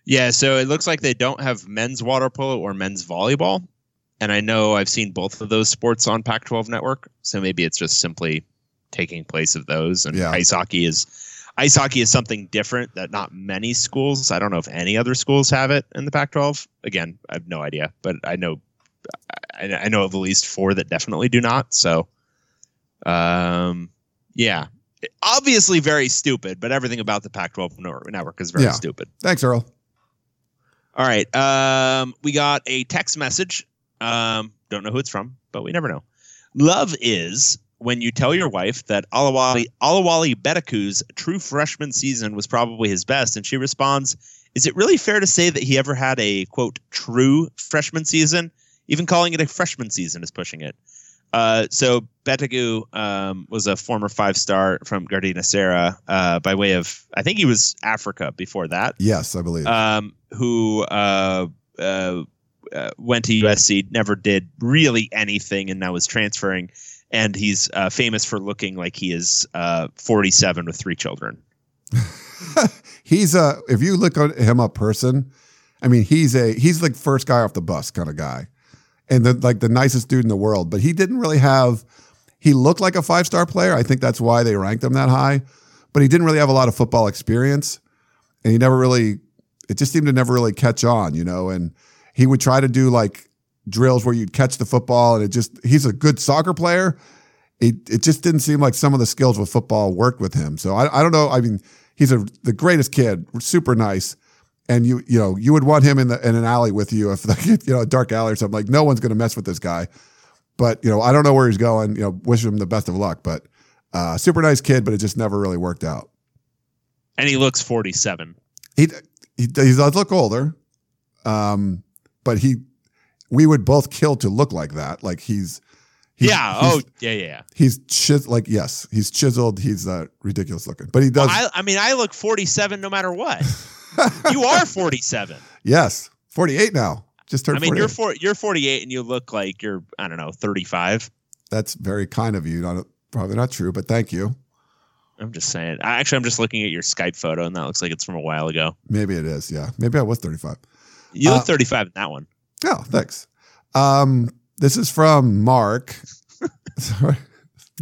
Yeah, so it looks like they don't have men's water polo or men's volleyball, and I know I've seen both of those sports on Pac twelve Network. So maybe it's just simply taking place of those. And yeah. ice hockey is. Ice hockey is something different that not many schools, I don't know if any other schools have it in the Pac twelve. Again, I have no idea, but I know I, I know of at least four that definitely do not. So, um, yeah, obviously very stupid, but everything about the Pac twelve network is very yeah. stupid. Thanks, Earl. All right. Um, we got a text message. Um, don't know who it's from, but we never know. Love is... when you tell your wife that Olawale, Olawale Betiku's true freshman season was probably his best, and she responds, is it really fair to say that he ever had a, quote, true freshman season? Even calling it a freshman season is pushing it. Uh, so Betiku um, was a former five-star from Gardena Serra uh, by way of, I think he was Africa before that. Yes, I believe. Um, who uh, uh, uh, went to U S C, never did really anything, and now is transferring. And he's uh, famous for looking like he is uh, forty-seven with three children. He's a, if you look at him a person, I mean, he's a, he's like first guy off the bus kind of guy, and the, like the nicest dude in the world, but he didn't really have, he looked like a five-star player. I think that's why they ranked him that high, but he didn't really have a lot of football experience, and he never really, it just seemed to never really catch on, you know, and he would try to do like drills where you'd catch the football, and it just, he's a good soccer player. It, it just didn't seem like some of the skills with football worked with him. So I, I don't know. I mean, he's a, the greatest kid, super nice. And you, you know, you would want him in the, in an alley with you if, like, you know, a dark alley or something. Like, no one's going to mess with this guy. But, you know, I don't know where he's going. You know, wish him the best of luck. But uh, super nice kid, but it just never really worked out. And he looks forty-seven. He he, he does look older, um, but he we would both kill to look like that. Like he's, he's yeah, he's, oh yeah, yeah, yeah. He's chis- like yes, he's chiseled. He's uh, ridiculous looking, but he does. Well, I, I mean, I look forty-seven no matter what. You are forty-seven. Yes, forty-eight now. Just turned. I mean, forty-eight. You're for, you're forty-eight, and you look like you're, I don't know, thirty-five. That's very kind of you. Not, probably not true, but thank you. I'm just saying. I, actually, I'm just looking at your Skype photo, and that looks like it's from a while ago. Maybe it is. Yeah, maybe I was thirty-five. You look uh, thirty-five in that one. Oh, thanks. Um, this is from Mark. Sorry.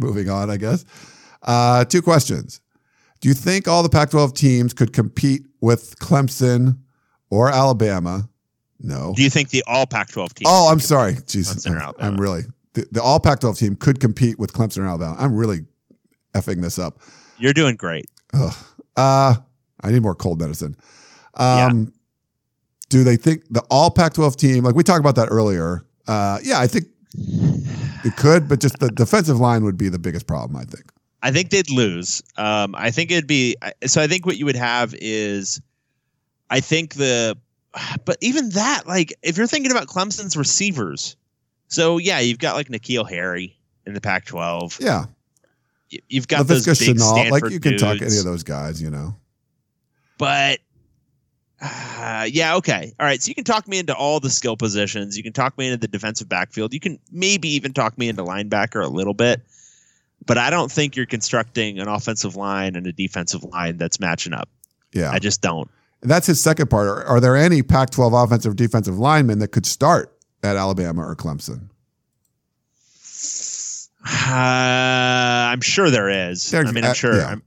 Moving on, I guess. Uh, two questions. Do you think all the Pac twelve teams could compete with Clemson or Alabama? No. Do you think the all Pac twelve team? Oh, I'm sorry. Jesus. I'm, I'm really the, the all Pac twelve team could compete with Clemson or Alabama. I'm really effing this up. You're doing great. Ugh. Uh, I need more cold medicine. Um, yeah. Do they think the all Pac twelve team, like we talked about that earlier? Uh, yeah, I think it could, but just the defensive line would be the biggest problem, I think. I think they'd lose. Um, I think it'd be so. I think what you would have is, I think the, but even that, like, if you're thinking about Clemson's receivers, so yeah, you've got like N'Keal Harry in the Pac twelve. Yeah, you've got LaVisca those big Chenault, Stanford like you can dudes. Talk any of those guys, you know. But uh, yeah, okay, all right. So you can talk me into all the skill positions. You can talk me into the defensive backfield. You can maybe even talk me into linebacker a little bit. But I don't think you're constructing an offensive line and a defensive line that's matching up. Yeah. I just don't. And that's his second part. Are, are there any Pac twelve offensive or defensive linemen that could start at Alabama or Clemson? Uh, I'm sure there is. There's, I mean, I'm sure. Uh, yeah. I'm,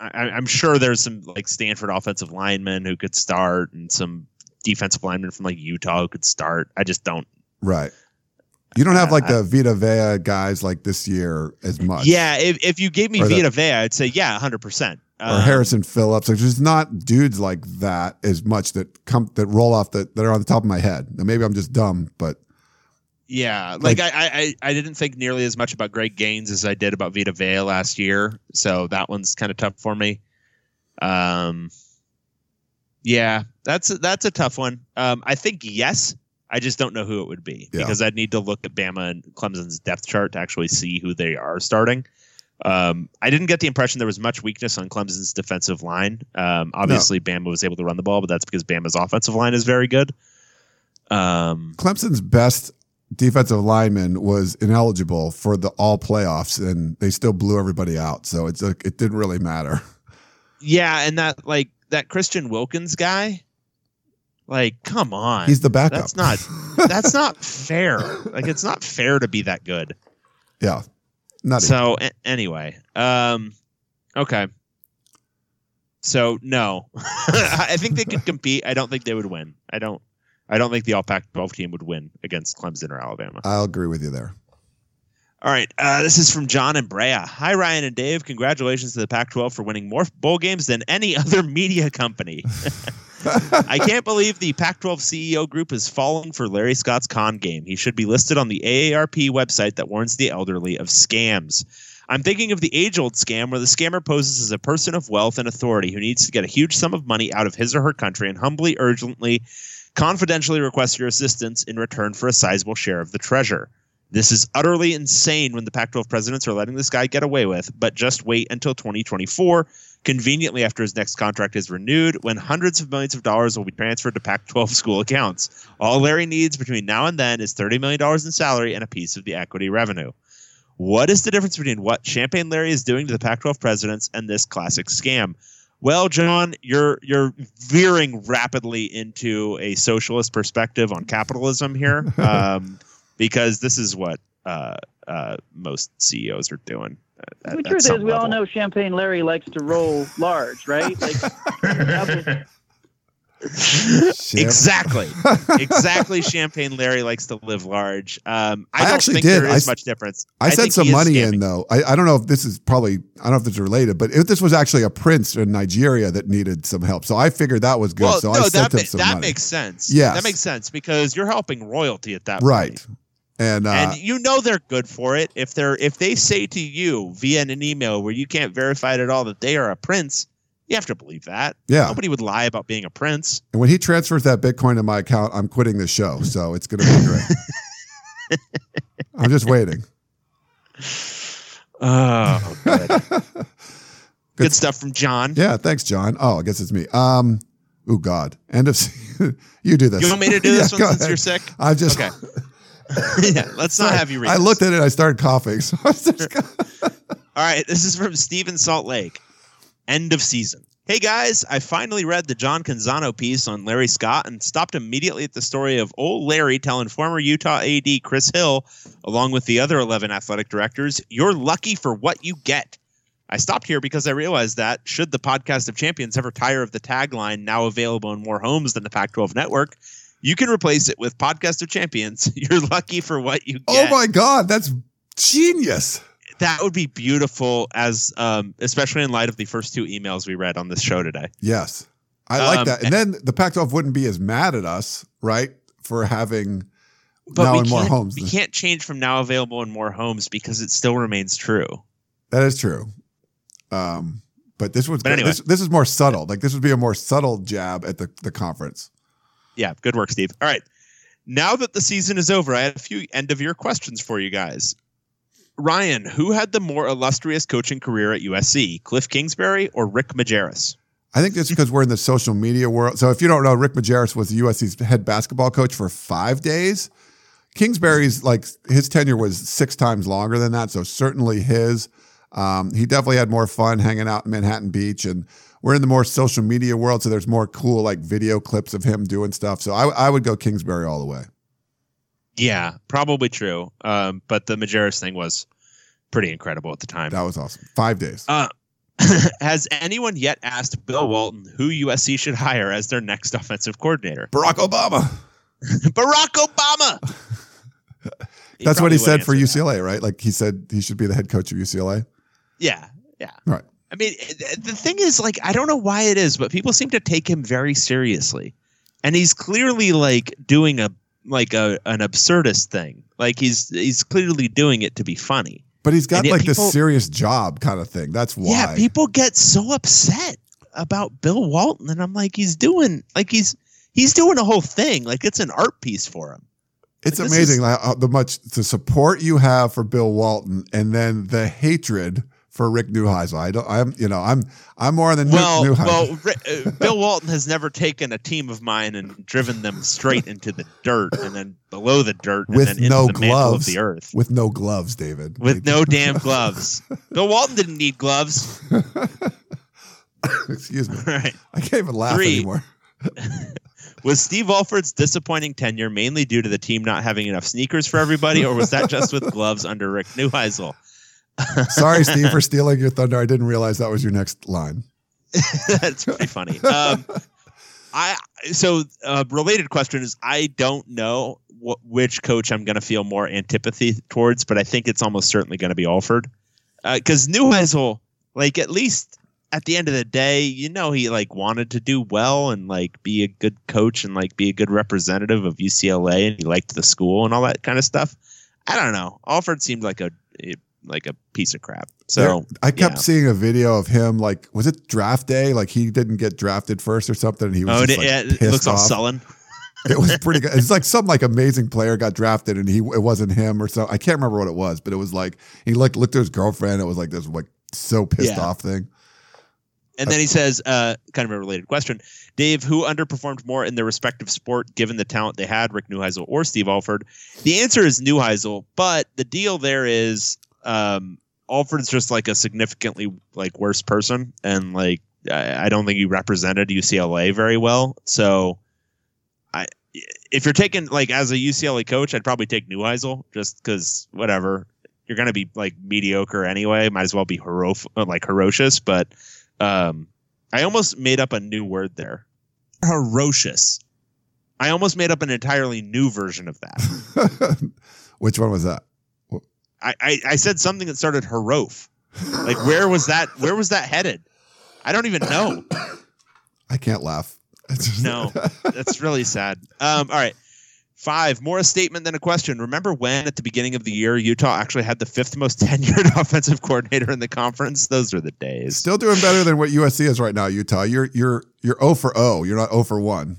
I, I'm sure there's some like Stanford offensive linemen who could start and some defensive linemen from like Utah who could start. I just don't. Right. You don't have like the Vita Vea guys like this year as much. Yeah, if if you gave me the, Vita Vea, I'd say yeah, one hundred percent. Um, or Harrison Phillips. Like, there's not dudes like that as much that come that roll off the, that are on the top of my head. Now maybe I'm just dumb, but yeah, like, like I, I I didn't think nearly as much about Greg Gaines as I did about Vita Vea last year, so that one's kind of tough for me. Um, yeah, that's that's a tough one. Um, I think yes. I just don't know who it would be yeah. because I'd need to look at Bama and Clemson's depth chart to actually see who they are starting. Um, I didn't get the impression there was much weakness on Clemson's defensive line. Um, obviously, no. Bama was able to run the ball, but that's because Bama's offensive line is very good. Um, Clemson's best defensive lineman was ineligible for the all playoffs, and they still blew everybody out. So it's like, it didn't really matter. Yeah, and that like that Christian Wilkins guy. Like, come on. He's the backup. That's not that's not fair. Like, it's not fair to be that good. Yeah. Not so, a- anyway. Um, okay. So, no. I think they could compete. I don't think they would win. I don't I don't think the All-Pac twelve team would win against Clemson or Alabama. I'll agree with you there. All right. Uh, this is from John and Brea. Hi, Ryan and Dave. Congratulations to the Pac twelve for winning more bowl games than any other media company. I can't believe the Pac twelve C E O group is falling for Larry Scott's con game. He should be listed on the A A R P website that warns the elderly of scams. I'm thinking of the age-old scam where the scammer poses as a person of wealth and authority who needs to get a huge sum of money out of his or her country and humbly, urgently, confidentially requests your assistance in return for a sizable share of the treasure. This is utterly insane when the Pac twelve presidents are letting this guy get away with, but just wait until twenty twenty-four, conveniently after his next contract is renewed, when hundreds of millions of dollars will be transferred to Pac twelve school accounts. All Larry needs between now and then is thirty million dollars in salary and a piece of the equity revenue. What is the difference between what Champagne Larry is doing to the Pac twelve presidents and this classic scam? Well, John, you're you're veering rapidly into a socialist perspective on capitalism here, um, because this is what uh, uh, most C E Os are doing. At, the truth is, level. We all know Champagne Larry likes to roll large, right? Like, exactly, exactly. Champagne Larry likes to live large. Um, I, I don't actually think did. There is I, much difference. I, I sent some money in though. I, I don't know if this is probably. I don't know if it's related, but if this was actually a prince in Nigeria that needed some help, so I figured that was good. Well, so no, I sent that, him some that money. Makes sense. Yeah, that makes sense because you're helping royalty at that right. point. Right. And, uh, and you know they're good for it if they're if they say to you via an email where you can't verify it at all that they are a prince. You have to believe that. Yeah. Nobody would lie about being a prince. And when he transfers that Bitcoin to my account, I'm quitting the show. So it's going to be great. I'm just waiting. Oh, good. good. Good stuff from John. Yeah. Thanks, John. Oh, I guess it's me. Um, oh, God. End of season. You do this. You want me to do this yeah, one since ahead. You're sick? I just. Okay. yeah. Let's not have you read I this. looked at it and I started coughing. So I was just all right. This is from Steven Salt Lake. End of season. Hey guys, I finally read the John Canzano piece on Larry Scott and stopped immediately at the story of old Larry telling former Utah A D Chris Hill, along with the other eleven athletic directors, you're lucky for what you get. I stopped here because I realized that should the Podcast of Champions ever tire of the tagline now available in more homes than the Pac twelve Network, you can replace it with Podcast of Champions. You're lucky for what you get. Oh my God, that's genius. That would be beautiful, as um, especially in light of the first two emails we read on this show today. Yes, I like um, that. And, and then the Pac twelve wouldn't be as mad at us, right, for having now in more homes. We can't change from now available in more homes because it still remains true. That is true. Um, but this was but anyway. this, this is more subtle. Like this would be a more subtle jab at the, the conference. Yeah, good work, Steve. All right. Now that the season is over, I have a few end of year questions for you guys. Ryan, who had the more illustrious coaching career at U S C, Kliff Kingsbury or Rick Majerus? I think that's because we're in the social media world. So if you don't know, Rick Majerus was U S C's head basketball coach for five days. Kingsbury's, like, his tenure was six times longer than that, so certainly his. Um, he definitely had more fun hanging out in Manhattan Beach, and we're in the more social media world, so there's more cool, like, video clips of him doing stuff. So I, I would go Kingsbury all the way. Yeah, probably true. Um, but the Majerus thing was pretty incredible at the time. That was awesome. Five days. Uh, has anyone yet asked Bill Walton who U S C should hire as their next offensive coordinator? Barack Obama. Barack Obama. That's what he said for U C L A, that. Right? Like he said he should be the head coach of U C L A. Yeah, yeah. Right. I mean, the thing is, like, I don't know why it is, but people seem to take him very seriously. And he's clearly, like, doing a like a an absurdist thing. Like he's he's clearly doing it to be funny. But he's got like people, this serious job kind of thing. That's why. Yeah, people get so upset about Bill Walton and I'm like he's doing like he's he's doing a whole thing. Like it's an art piece for him. It's like, amazing is, how the much the support you have for Bill Walton and then the hatred for Rick Neuheisel. I don't I'm you know I'm I'm more than well, Neuheisel. Well, Rick, uh, Bill Walton has never taken a team of mine and driven them straight into the dirt and then below the dirt with and then no into the gloves, mantle of the earth. With no gloves, David. With no damn gloves. Bill Walton didn't need gloves. Excuse me. All right. I can't even laugh Three. anymore. Was Steve Alford's disappointing tenure mainly due to the team not having enough sneakers for everybody, or was that just with gloves under Rick Neuheisel? Sorry, Steve, for stealing your thunder. I didn't realize that was your next line. That's pretty funny. Um, I so a related question is I don't know what, which coach I'm going to feel more antipathy towards, but I think it's almost certainly going to be Alford because uh, Neuheisel, like at least at the end of the day, you know he like wanted to do well and like be a good coach and like be a good representative of U C L A and he liked the school and all that kind of stuff. I don't know. Alford seemed like a. It, like a piece of crap. So yeah, I kept yeah. seeing a video of him. Like, was it draft day? Like he didn't get drafted first or something. And he was oh, just, it, like, yeah, it looks off. all sullen. It was pretty good. It's like some like amazing player got drafted and he it wasn't him or so. I can't remember what it was, but it was like he like looked at his girlfriend. It was like this like so pissed yeah. off thing. And then he says, uh, kind of a related question, Dave, who underperformed more in their respective sport, given the talent they had, Rick Neuheisel or Steve Alford? The answer is Neuheisel, but the deal there is um, Alford's just like a significantly like worse person. And like, I, I don't think he represented U C L A very well. So I, if you're taking like as a U C L A coach, I'd probably take Neuheisel just because whatever, you're going to be like mediocre anyway. Might as well be hero- like ferocious, but Um, I almost made up a new word there. Ferocious. I almost made up an entirely new version of that. Which one was that? I, I, I said something that started herof. Like where was that? Where was that headed? I don't even know. I can't laugh. No, that's really sad. Um, all right. Five, more a statement than a question. Remember when, at the beginning of the year, Utah actually had the fifth most tenured offensive coordinator in the conference? Those are the days. Still doing better than what U S C is right now, Utah. You're you're you're oh for oh. You're not oh for one.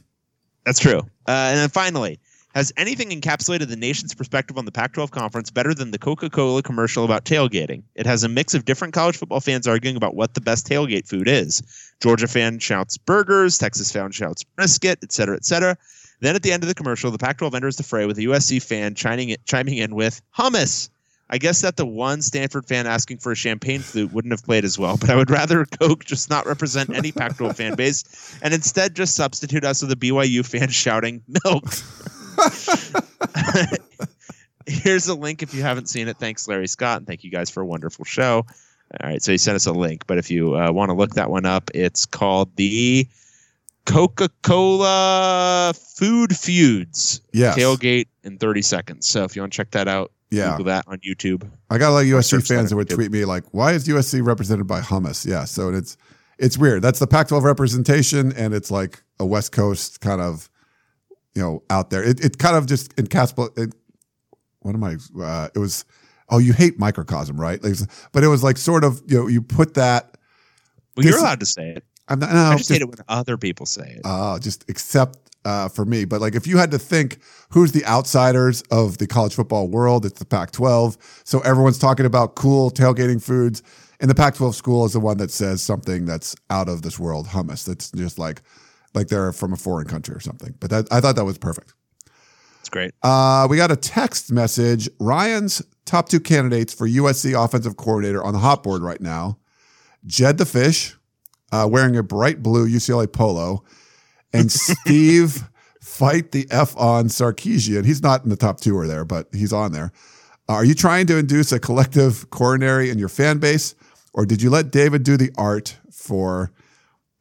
That's true. Uh, and then finally, has anything encapsulated the nation's perspective on the Pac twelve conference better than the Coca-Cola commercial about tailgating? It has a mix of different college football fans arguing about what the best tailgate food is. Georgia fan shouts burgers, Texas fan shouts brisket, et cetera, et cetera. Then at the end of the commercial, the Pac twelve enters the fray with a U S C fan chiming, it, chiming in with hummus. I guess that the one Stanford fan asking for a champagne flute wouldn't have played as well, but I would rather Coke just not represent any Pac twelve fan base and instead just substitute us with a B Y U fan shouting milk. Here's a link if you haven't seen it. Thanks, Larry Scott, and thank you guys for a wonderful show. All right, so he sent us a link, but if you uh, want to look that one up, it's called the Coca-Cola Food Feuds. Yes. Tailgate in thirty seconds. So if you want to check that out, yeah. Google that on YouTube. I got a lot of U S C fans that would tweet me like, why is U S C represented by hummus? Yeah, so it's it's weird. That's the Pac twelve representation, and it's like a West Coast kind of, you know, out there. It, it kind of just encapsulates. What am I? Uh, it was, oh, you hate microcosm, right? Like, but it was like sort of, you know, you put that. Well, this, you're allowed to say it. I'm not, no, I just hate it when other people say it. Oh, uh, just except uh, for me. But like, if you had to think who's the outsiders of the college football world, it's the Pac twelve. So everyone's talking about cool tailgating foods. And the Pac twelve school is the one that says something that's out of this world, hummus. That's just like, like they're from a foreign country or something. But that, I thought that was perfect. That's great. Uh, we got a text message. Ryan's top two candidates for U S C offensive coordinator on the hot board right now. Jed the Fish. Uh, wearing a bright blue U C L A polo, and Steve fight the F on Sarkisian. He's not in the top two or there, but he's on there. Uh, are you trying to induce a collective coronary in your fan base, or did you let David do the art for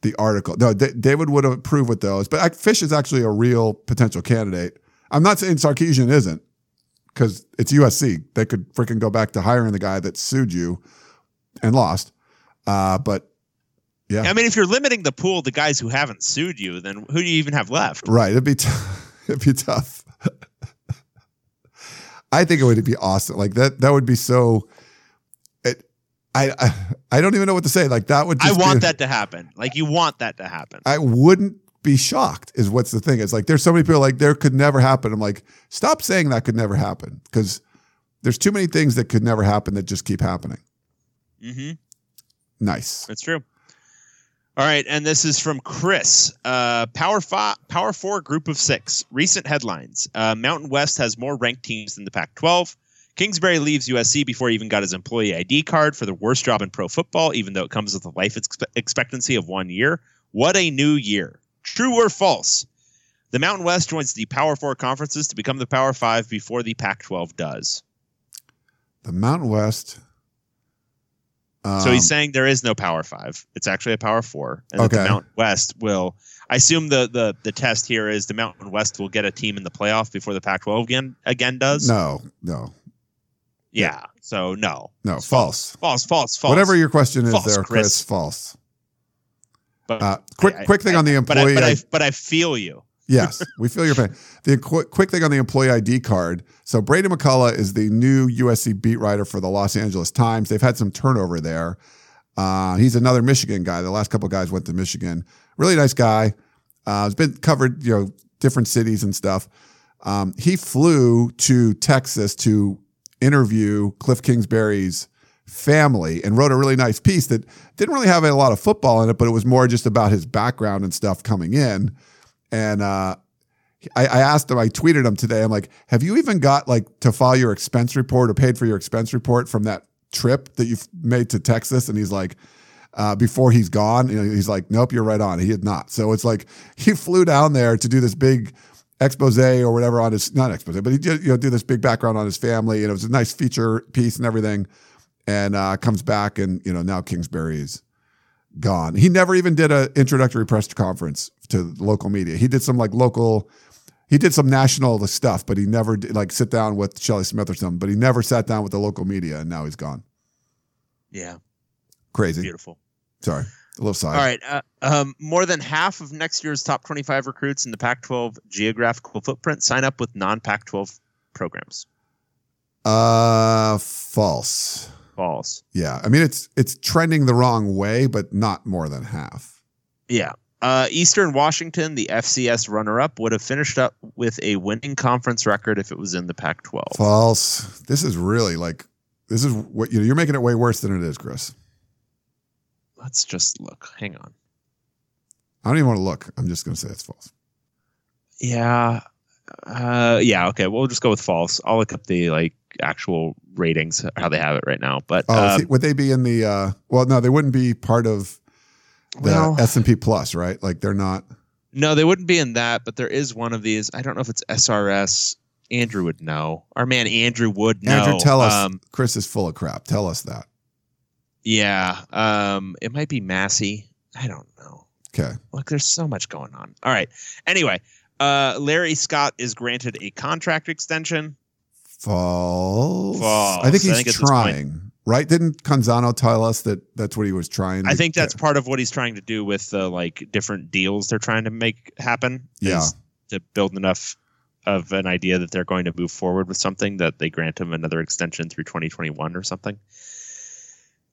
the article? No, D- David would approve with those, but I, Fish is actually a real potential candidate. I'm not saying Sarkisian isn't, because it's U S C. They could freaking go back to hiring the guy that sued you and lost, uh, but yeah. I mean, if you're limiting the pool to guys who haven't sued you, then who do you even have left? Right. It'd be, t- it'd be tough. I think it would be awesome. Like that, that would be so, it, I, I, I don't even know what to say. Like that would, just I want be, that to happen. Like you want that to happen. I wouldn't be shocked is what's the thing. It's like, there's so many people like there could never happen. I'm like, stop saying that could never happen. Cause there's too many things that could never happen that just keep happening. Mm-hmm. Nice. That's true. All right, and this is from Chris. Uh, Power five, Power Four, Group of Six. Recent headlines: uh, Mountain West has more ranked teams than the Pac twelve. Kingsbury leaves U S C before he even got his employee I D card for the worst job in pro football, even though it comes with a life expe- expectancy of one year. What a new year! True or false? The Mountain West joins the Power Four conferences to become the Power Five before the Pac twelve does. The Mountain West. So he's saying there is no Power Five. It's actually a Power Four. And okay. The Mountain West will, I assume the, the, the test here is the Mountain West will get a team in the playoff before the Pac twelve again, again does. No, no. Yeah. So no, no, false, false, false, false. false. Whatever your question is false, there, Chris, Chris false. But uh, quick, I, quick thing I, on the employee. But I, but I, but I feel you. Yes. We feel your pain. The qu- quick thing on the employee I D card. So Brady McCullough is the new U S C beat writer for the Los Angeles Times. They've had some turnover there. Uh, he's another Michigan guy. The last couple of guys went to Michigan. Really nice guy. Uh, has been covered, you know, different cities and stuff. Um, he flew to Texas to interview Kliff Kingsbury's family and wrote a really nice piece that didn't really have a lot of football in it, but it was more just about his background and stuff coming in. And uh, I, I asked him, I tweeted him today. I'm like, have you even got like to file your expense report or paid for your expense report from that trip that you've made to Texas? And he's like, uh, before he's gone, you know, he's like, nope, you're right on. He had not. So it's like he flew down there to do this big expose or whatever on his, not expose, but he did, you know, do this big background on his family. And it was a nice feature piece and everything. And uh, comes back and, you know, now Kingsbury's gone. He never even did an introductory press conference to local media. He did some like local, he did some national stuff, but he never did like sit down with Shelly Smith or something, but he never sat down with the local media, and now he's gone. Yeah. Crazy. Beautiful. Sorry. A little side. All right. Uh, um, more than half of next year's top twenty-five recruits in the Pac twelve geographical footprint sign up with non-Pac twelve programs. Uh, false. False. Yeah. I mean, it's it's trending the wrong way, but not more than half. Yeah. Uh, Eastern Washington, the F C S runner-up, would have finished up with a winning conference record if it was in the Pac twelve. False. This is really like, this is what, you know, you're making it way worse than it is, Chris. Let's just look. Hang on. I don't even want to look. I'm just going to say it's false. Yeah. Uh, yeah. Okay. We'll just go with false. I'll look up the like actual ratings, how they have it right now. But oh, um, see, would they be in the? Uh, well, no, they wouldn't be part of the well, S and P Plus, right? Like they're not. No, they wouldn't be in that. But there is one of these. I don't know if it's S R S. Andrew would know. Our man Andrew would know. Andrew, tell us. Um, Chris is full of crap. Tell us that. Yeah. Um. It might be Massey. I don't know. Okay. Look, there's so much going on. All right. Anyway. Uh, Larry Scott is granted a contract extension. False. False. I think he's I think trying, right? Didn't Canzano tell us that that's what he was trying to do? I think that's yeah. part of what he's trying to do with the like different deals they're trying to make happen. Yeah. To build enough of an idea that they're going to move forward with something that they grant him another extension through twenty twenty-one or something.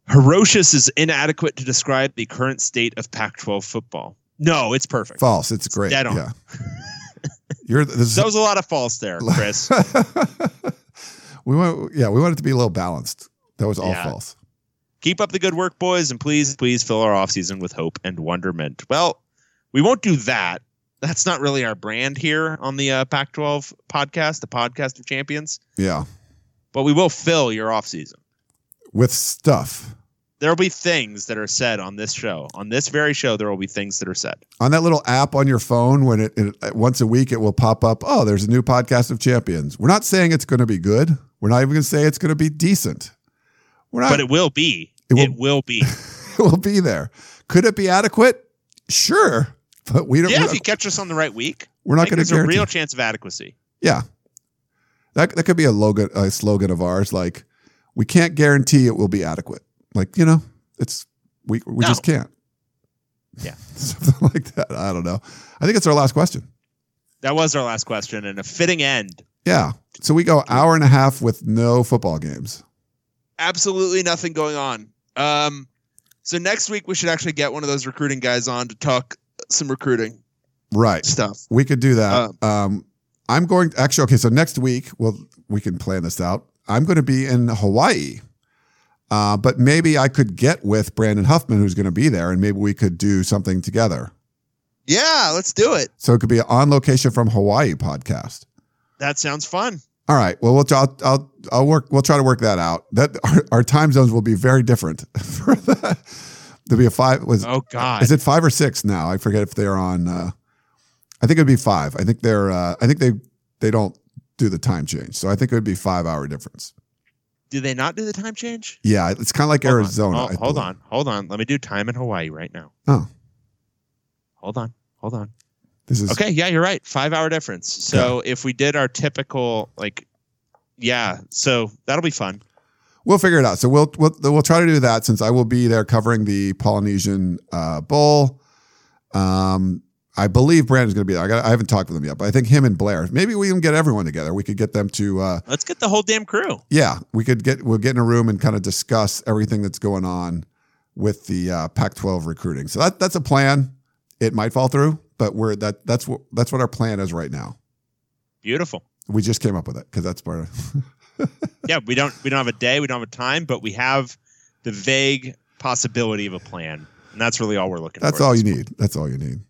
Herocious is inadequate to describe the current state of Pac twelve football. No, it's perfect. False. It's great. Dead on. Yeah. You're, this that was a lot of false there, Chris. we want, yeah, we want it to be a little balanced. That was all yeah. false. Keep up the good work, boys, and please, please fill our offseason with hope and wonderment. Well, we won't do that. That's not really our brand here on the uh, Pac twelve podcast, the podcast of champions. Yeah. But we will fill your offseason. With stuff. There will be things that are said on this show. On this very show, there will be things that are said. On that little app on your phone, when it, it once a week, it will pop up, oh, there's a new podcast of champions. We're not saying it's going to be good. We're not even going to say it's going to be decent. We're not. But it will be. It will, it will be. It will be there. Could it be adequate? Sure. But we don't. Yeah, if you catch us on the right week, we're not going to guarantee. There's a real chance of adequacy. Yeah. That, that could be a, logo, a slogan of ours, like, we can't guarantee it will be adequate. Like, you know, it's we we no. just can't. Yeah. Something like that. I don't know. I think it's our last question. That was our last question and a fitting end. Yeah. So we go hour and a half with no football games. Absolutely nothing going on. Um, so next week we should actually get one of those recruiting guys on to talk some recruiting. Right. Stuff. We could do that. Uh, um, I'm going to, actually. Okay. So next week, well, we can plan this out. I'm going to be in Hawaii. Uh, but maybe I could get with Brandon Huffman, who's going to be there, and maybe we could do something together. Yeah, let's do it. So it could be an On Location from Hawaii podcast. That sounds fun. All right. Well, we'll I'll, I'll, I'll work. We'll try to work that out. That our, our time zones will be very different. For that. There'll be a five. Was oh god, is it five or six now? I forget if they're on. Uh, I think it'd be five. I think they're. Uh, I think they they don't do the time change, so I think it would be five hour difference. Do they not do the time change? Yeah, it's kind of like hold Arizona. On. Oh, hold on, hold on. Let me do time in Hawaii right now. Oh, hold on, hold on. This is okay. Yeah, you're right. Five hour difference. So yeah. If we did our typical, like, yeah, so that'll be fun. We'll figure it out. So we'll we'll we'll try to do that since I will be there covering the Polynesian uh, Bowl. Um, I believe Brandon's going to be there. I, got, I haven't talked with him yet, but I think him and Blair. Maybe we can get everyone together. We could get them to. Uh, Let's get the whole damn crew. Yeah, we could get. We'll get in a room and kind of discuss everything that's going on with the uh, Pac twelve recruiting. So that that's a plan. It might fall through, but we're that that's what that's what our plan is right now. Beautiful. We just came up with it because that's part of yeah, we don't we don't have a day, we don't have a time, but we have the vague possibility of a plan. And that's really all we're looking that's for. That's all you point. need. That's all you need.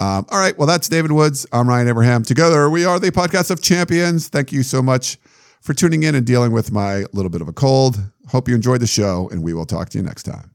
Um, all right. Well, that's David Woods. I'm Ryan Abraham. Together, we are the Podcast of Champions. Thank you so much for tuning in and dealing with my little bit of a cold. Hope you enjoyed the show, and we will talk to you next time.